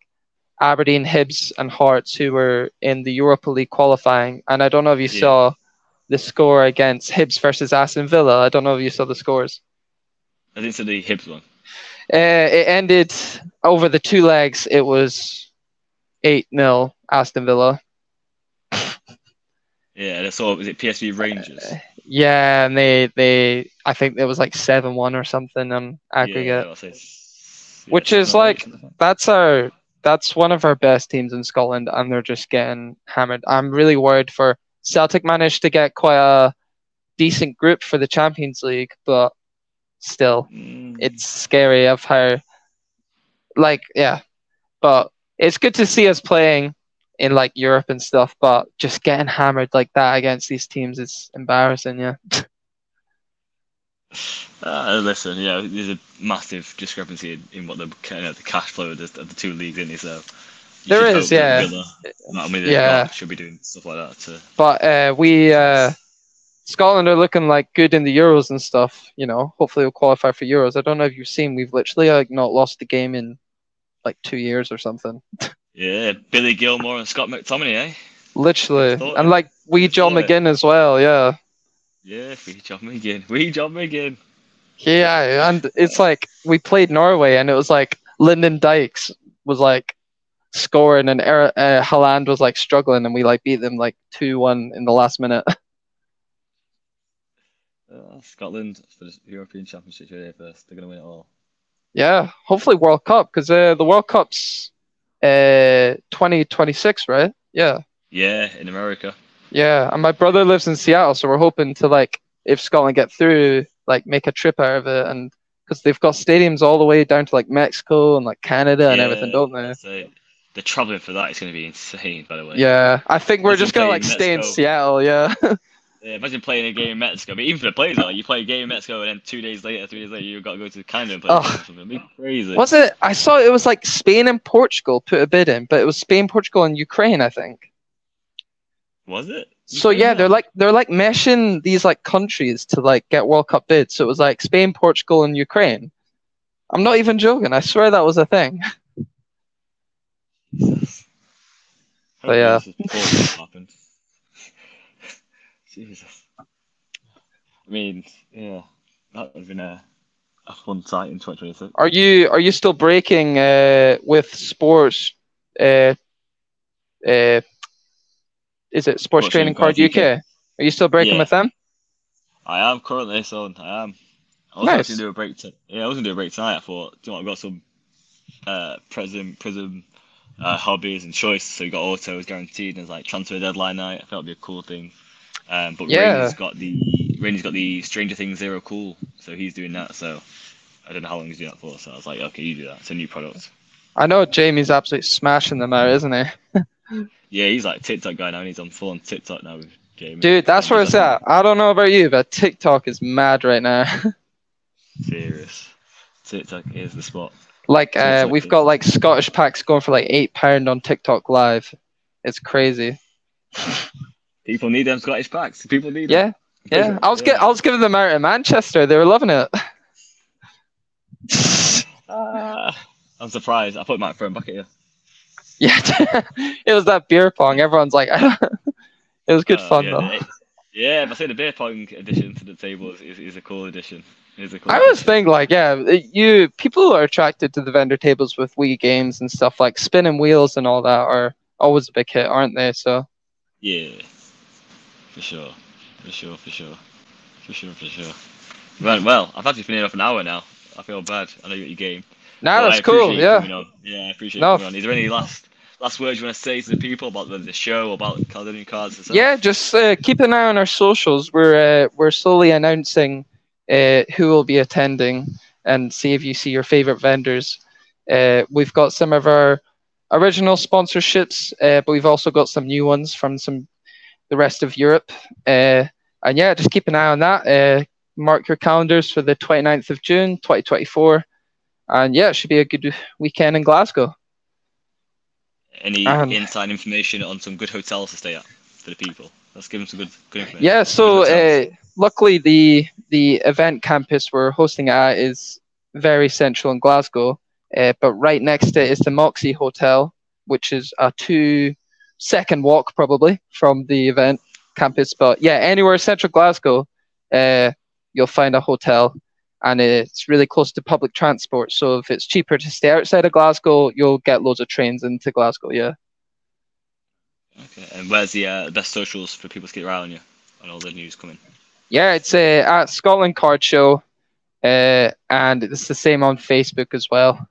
Aberdeen, Hibs, and Hearts who were in the Europa League qualifying. And I don't know if you yeah. saw the score against Hibs versus Aston Villa. I don't know if you saw the scores. I didn't see the Hibs one. Uh, it ended over the two legs. It was eight nil Aston Villa. Yeah, that's all. Was it P S V Rangers? Uh, yeah, and they, they, I think it was like seven one or something on aggregate. Yeah, say, yeah, which is like, that's our, that's one of our best teams in Scotland, and they're just getting hammered. I'm really worried for Celtic. Managed to get quite a decent group for the Champions League, but. Still, mm. it's scary of how, like, yeah, but it's good to see us playing in like Europe and stuff. But just getting hammered like that against these teams is embarrassing. Yeah. uh, listen, yeah, there's a massive discrepancy in, in what the you know, the cash flow of the, of the two leagues in is. So there is, yeah. Villa, I mean, yeah, should be doing stuff like that too. But uh, we. Uh, Scotland are looking like good in the Euros and stuff, you know. Hopefully we'll qualify for Euros. I don't know if you've seen, we've literally like not lost a game in like two years or something. Yeah, Billy Gilmore and Scott McTominay, eh? Literally. And like Wee John McGinn as well, yeah. Yeah, Wee John McGinn. Wee John McGinn. Yeah, and it's like we played Norway and it was like Lyndon Dykes was like scoring and er- uh, Haaland was like struggling and we like beat them like two one in the last minute. Uh, Scotland for the European Championship today first. They're going to win it all. Yeah, hopefully World Cup, because uh, the World Cup's uh, twenty twenty-six, right? Yeah. Yeah, in America. Yeah, and my brother lives in Seattle, so we're hoping to, like, if Scotland get through, like, make a trip out of it, and because they've got stadiums all the way down to, like, Mexico and, like, Canada yeah, and everything, don't they? So the travelling for that is going to be insane, by the way. Yeah, I think we're There's just going to, like, Mexico. Stay in Seattle, yeah. Yeah, imagine playing a game in Mexico. I mean, even for the players, like, you play a game in Mexico and then two days later, three days later, you've got to go to Canada and play oh. something. It'd be crazy. Was it? I saw it was like Spain and Portugal put a bid in, but it was Spain, Portugal, and Ukraine, I think. Was it? You so yeah, that? they're like they're like meshing these like countries to like get World Cup bids. So it was like Spain, Portugal, and Ukraine. I'm not even joking. I swear that was a thing. Jesus. But yeah. Jesus. I mean, yeah, that would have been a, a fun sight in twenty twenty-six. Are you are you still breaking uh, with sports? Uh, uh, is it Sports, sports Training Card U K? U K? Are you still breaking yeah. with them? I am currently, so I am. I was nice. Actually do a break. T- yeah, I was gonna do a break tonight. I thought, do you know what, I've got some uh, prism prism uh, hobbies and choice. So you got autos guaranteed, and there's like transfer deadline night. I thought it'd be a cool thing. Um, but yeah. Rainey's got the Rainey's got the Stranger Things Zero Cool, so he's doing that. So I don't know how long he's doing that for. So I was like, okay, you do that. It's a new product. I know Jamie's absolutely smashing them out, isn't he? Yeah, he's like TikTok guy now, and he's on full on TikTok now with Jamie. Dude, that's where it's at. I don't know about you, but TikTok is mad right now. Serious, TikTok is the spot. Like uh, we've got like Scottish packs going for like eight pound on TikTok Live. It's crazy. People need them Scottish packs. People need yeah. them. Yeah, yeah. I was yeah. Gi- I was giving them out in Manchester. They were loving it. uh, I'm surprised. I put my phone back at you. Yeah, it was that beer pong. Everyone's like, It was good uh, fun yeah, though. It, yeah, I say the beer pong addition to the table is, is, is a cool addition. Is a cool I always addition. think like yeah, you people are attracted to the vendor tables with Wii games and stuff, like spinning wheels and all that are always a big hit, aren't they? So yeah, for sure, for sure, for sure, for sure, for sure. Right, well, I've actually been here for an hour now. I feel bad. I know you got your game. No, that's cool. Yeah, yeah, I appreciate no. you coming on. Is there any last last words you want to say to the people about the, the show, about Caledonian Cards and stuff? Yeah, just uh, keep an eye on our socials. We're uh, we're slowly announcing uh, who will be attending, and see if you see your favorite vendors. Uh, we've got some of our original sponsorships, uh, but we've also got some new ones from some the rest of Europe. Uh, and yeah, just keep an eye on that. Uh, mark your calendars for the twenty-ninth of June, twenty twenty-four. And yeah, it should be a good weekend in Glasgow. Any um, inside information on some good hotels to stay at for the people? Let's give them some good, good information. Yeah, so uh, luckily the the event campus we're hosting at is very central in Glasgow, uh, but right next to it is the Moxie Hotel, which is a two-second walk probably from the event campus. But yeah, anywhere in central Glasgow, uh, you'll find a hotel. And it's really close to public transport. So if it's cheaper to stay outside of Glasgow, you'll get loads of trains into Glasgow, yeah. Okay, and where's the uh, best socials for people to get around you and all the news coming? Yeah, it's uh, at Scotland Card Show. Uh, and it's the same on Facebook as well.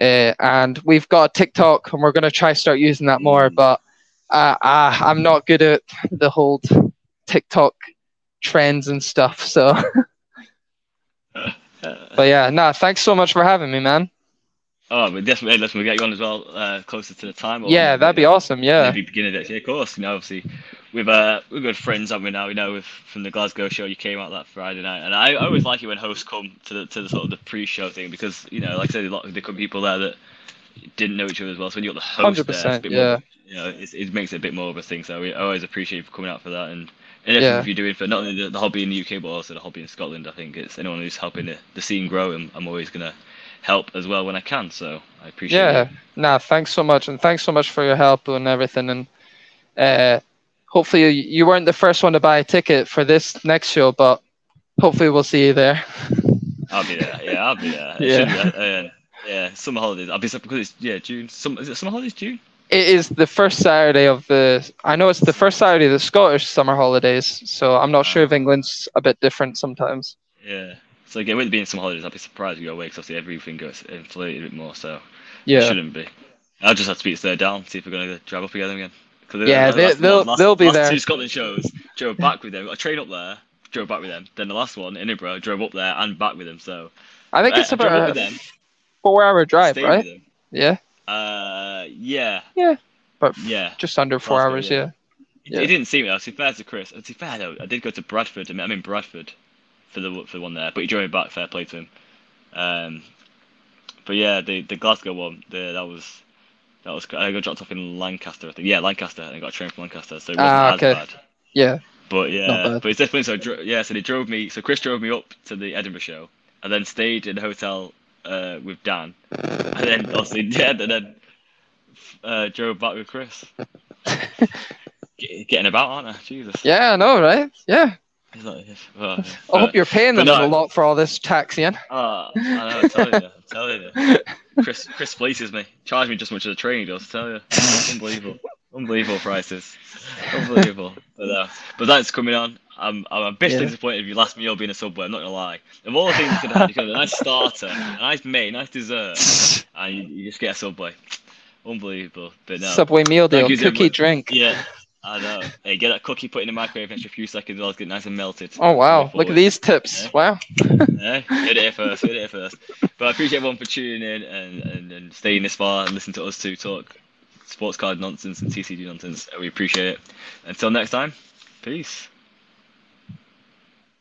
Uh, and we've got a TikTok, and we're going to try start using that more. But uh, uh, I'm not good at the whole TikTok trends and stuff, so... But yeah, no, thanks so much for having me, man. Oh, but definitely, listen, we'll get you on as well, uh, closer to the time. Yeah, that'd be awesome, yeah. Maybe beginning of next year, of course. You know, obviously, we've uh, we've got friends, haven't we, now? You know, with, from the Glasgow show, you came out that Friday night. And I, I always like it when hosts come to the, to the sort of the pre-show thing because, you know, like I said, a lot of different people there that didn't know each other as well. So when you've got the host one hundred percent, there, it's a bit yeah. more, you know, it, it makes it a bit more of a thing. So we always appreciate you for coming out for that. And And everything yeah. you're doing for not only the, the hobby in the U K, but also the hobby in Scotland. I think it's anyone who's helping the, the scene grow, and I'm always going to help as well when I can. So I appreciate it. Yeah, that. nah, thanks so much. And thanks so much for your help and everything. And uh, hopefully you weren't the first one to buy a ticket for this next show, but hopefully we'll see you there. I'll be there. Yeah, I'll be there. yeah. Be there. Uh, yeah, summer holidays. I'll be there because it's, yeah, June. Some, is it summer holidays, June? It is the first Saturday of the... I know it's the first Saturday of the Scottish summer holidays, so I'm not sure if England's a bit different sometimes. Yeah. So again, with it being some holidays, I'd be surprised if you go away, because obviously everything goes inflated a bit more, so yeah. it shouldn't be. I'll just have to speak Third Down, see if we're going to drive up together again. Cause yeah, the, they, last, they'll, last, they'll be last there. Last two Scotland shows, drove back with them. I trained up there, drove back with them. Then the last one, Edinburgh, drove up there and back with them, so... I think uh, it's about a four-hour drive, right? Yeah. Uh yeah yeah but yeah just under four Glasgow, hours yeah, yeah. It, yeah. It didn't seem it. To be fair to Chris, to be fair though, I did go to Bradford. I mean, I'm in Bradford for the for the one there, but he drove me back. Fair play to him. Um, but yeah, the the Glasgow one, the, that was that was I got dropped off in Lancaster. I think yeah, Lancaster. I got a train from Lancaster, so it wasn't ah, okay. as bad. Yeah, but yeah, but it's definitely so. Dro- yeah, so they drove me. So Chris drove me up to the Edinburgh show, and then stayed in a hotel. Uh, with Dan, and then obviously dead, and then uh, drove back with Chris. Get, getting about, aren't I? Jesus. Yeah, I know, right? Yeah. Like, well, I but, hope you're paying them no, a lot for all this taxiing. Uh, I know, I'm telling you, I'm telling you. Chris, Chris fleeces me. Charge me just as much as a train does. I tell you, unbelievable, unbelievable prices, unbelievable. But, uh, but that's coming on. I'm I'm a bit yeah. disappointed if your last meal being a Subway, I'm not gonna lie. Of all the things you could have, you could have a nice starter, a nice main, nice dessert, and you, you just get a Subway. Unbelievable. But no. Subway meal deal, cookie everybody. Drink. Yeah, I know. Hey, get that cookie, put it in the microwave an extra few seconds, while it's getting nice and melted. Oh wow, look at these tips. Yeah. Wow. yeah, hit it here first, hit it here first. But I appreciate everyone for tuning in and, and, and staying this far and listening to us two talk sports card nonsense and T C G nonsense. We appreciate it. Until next time, peace.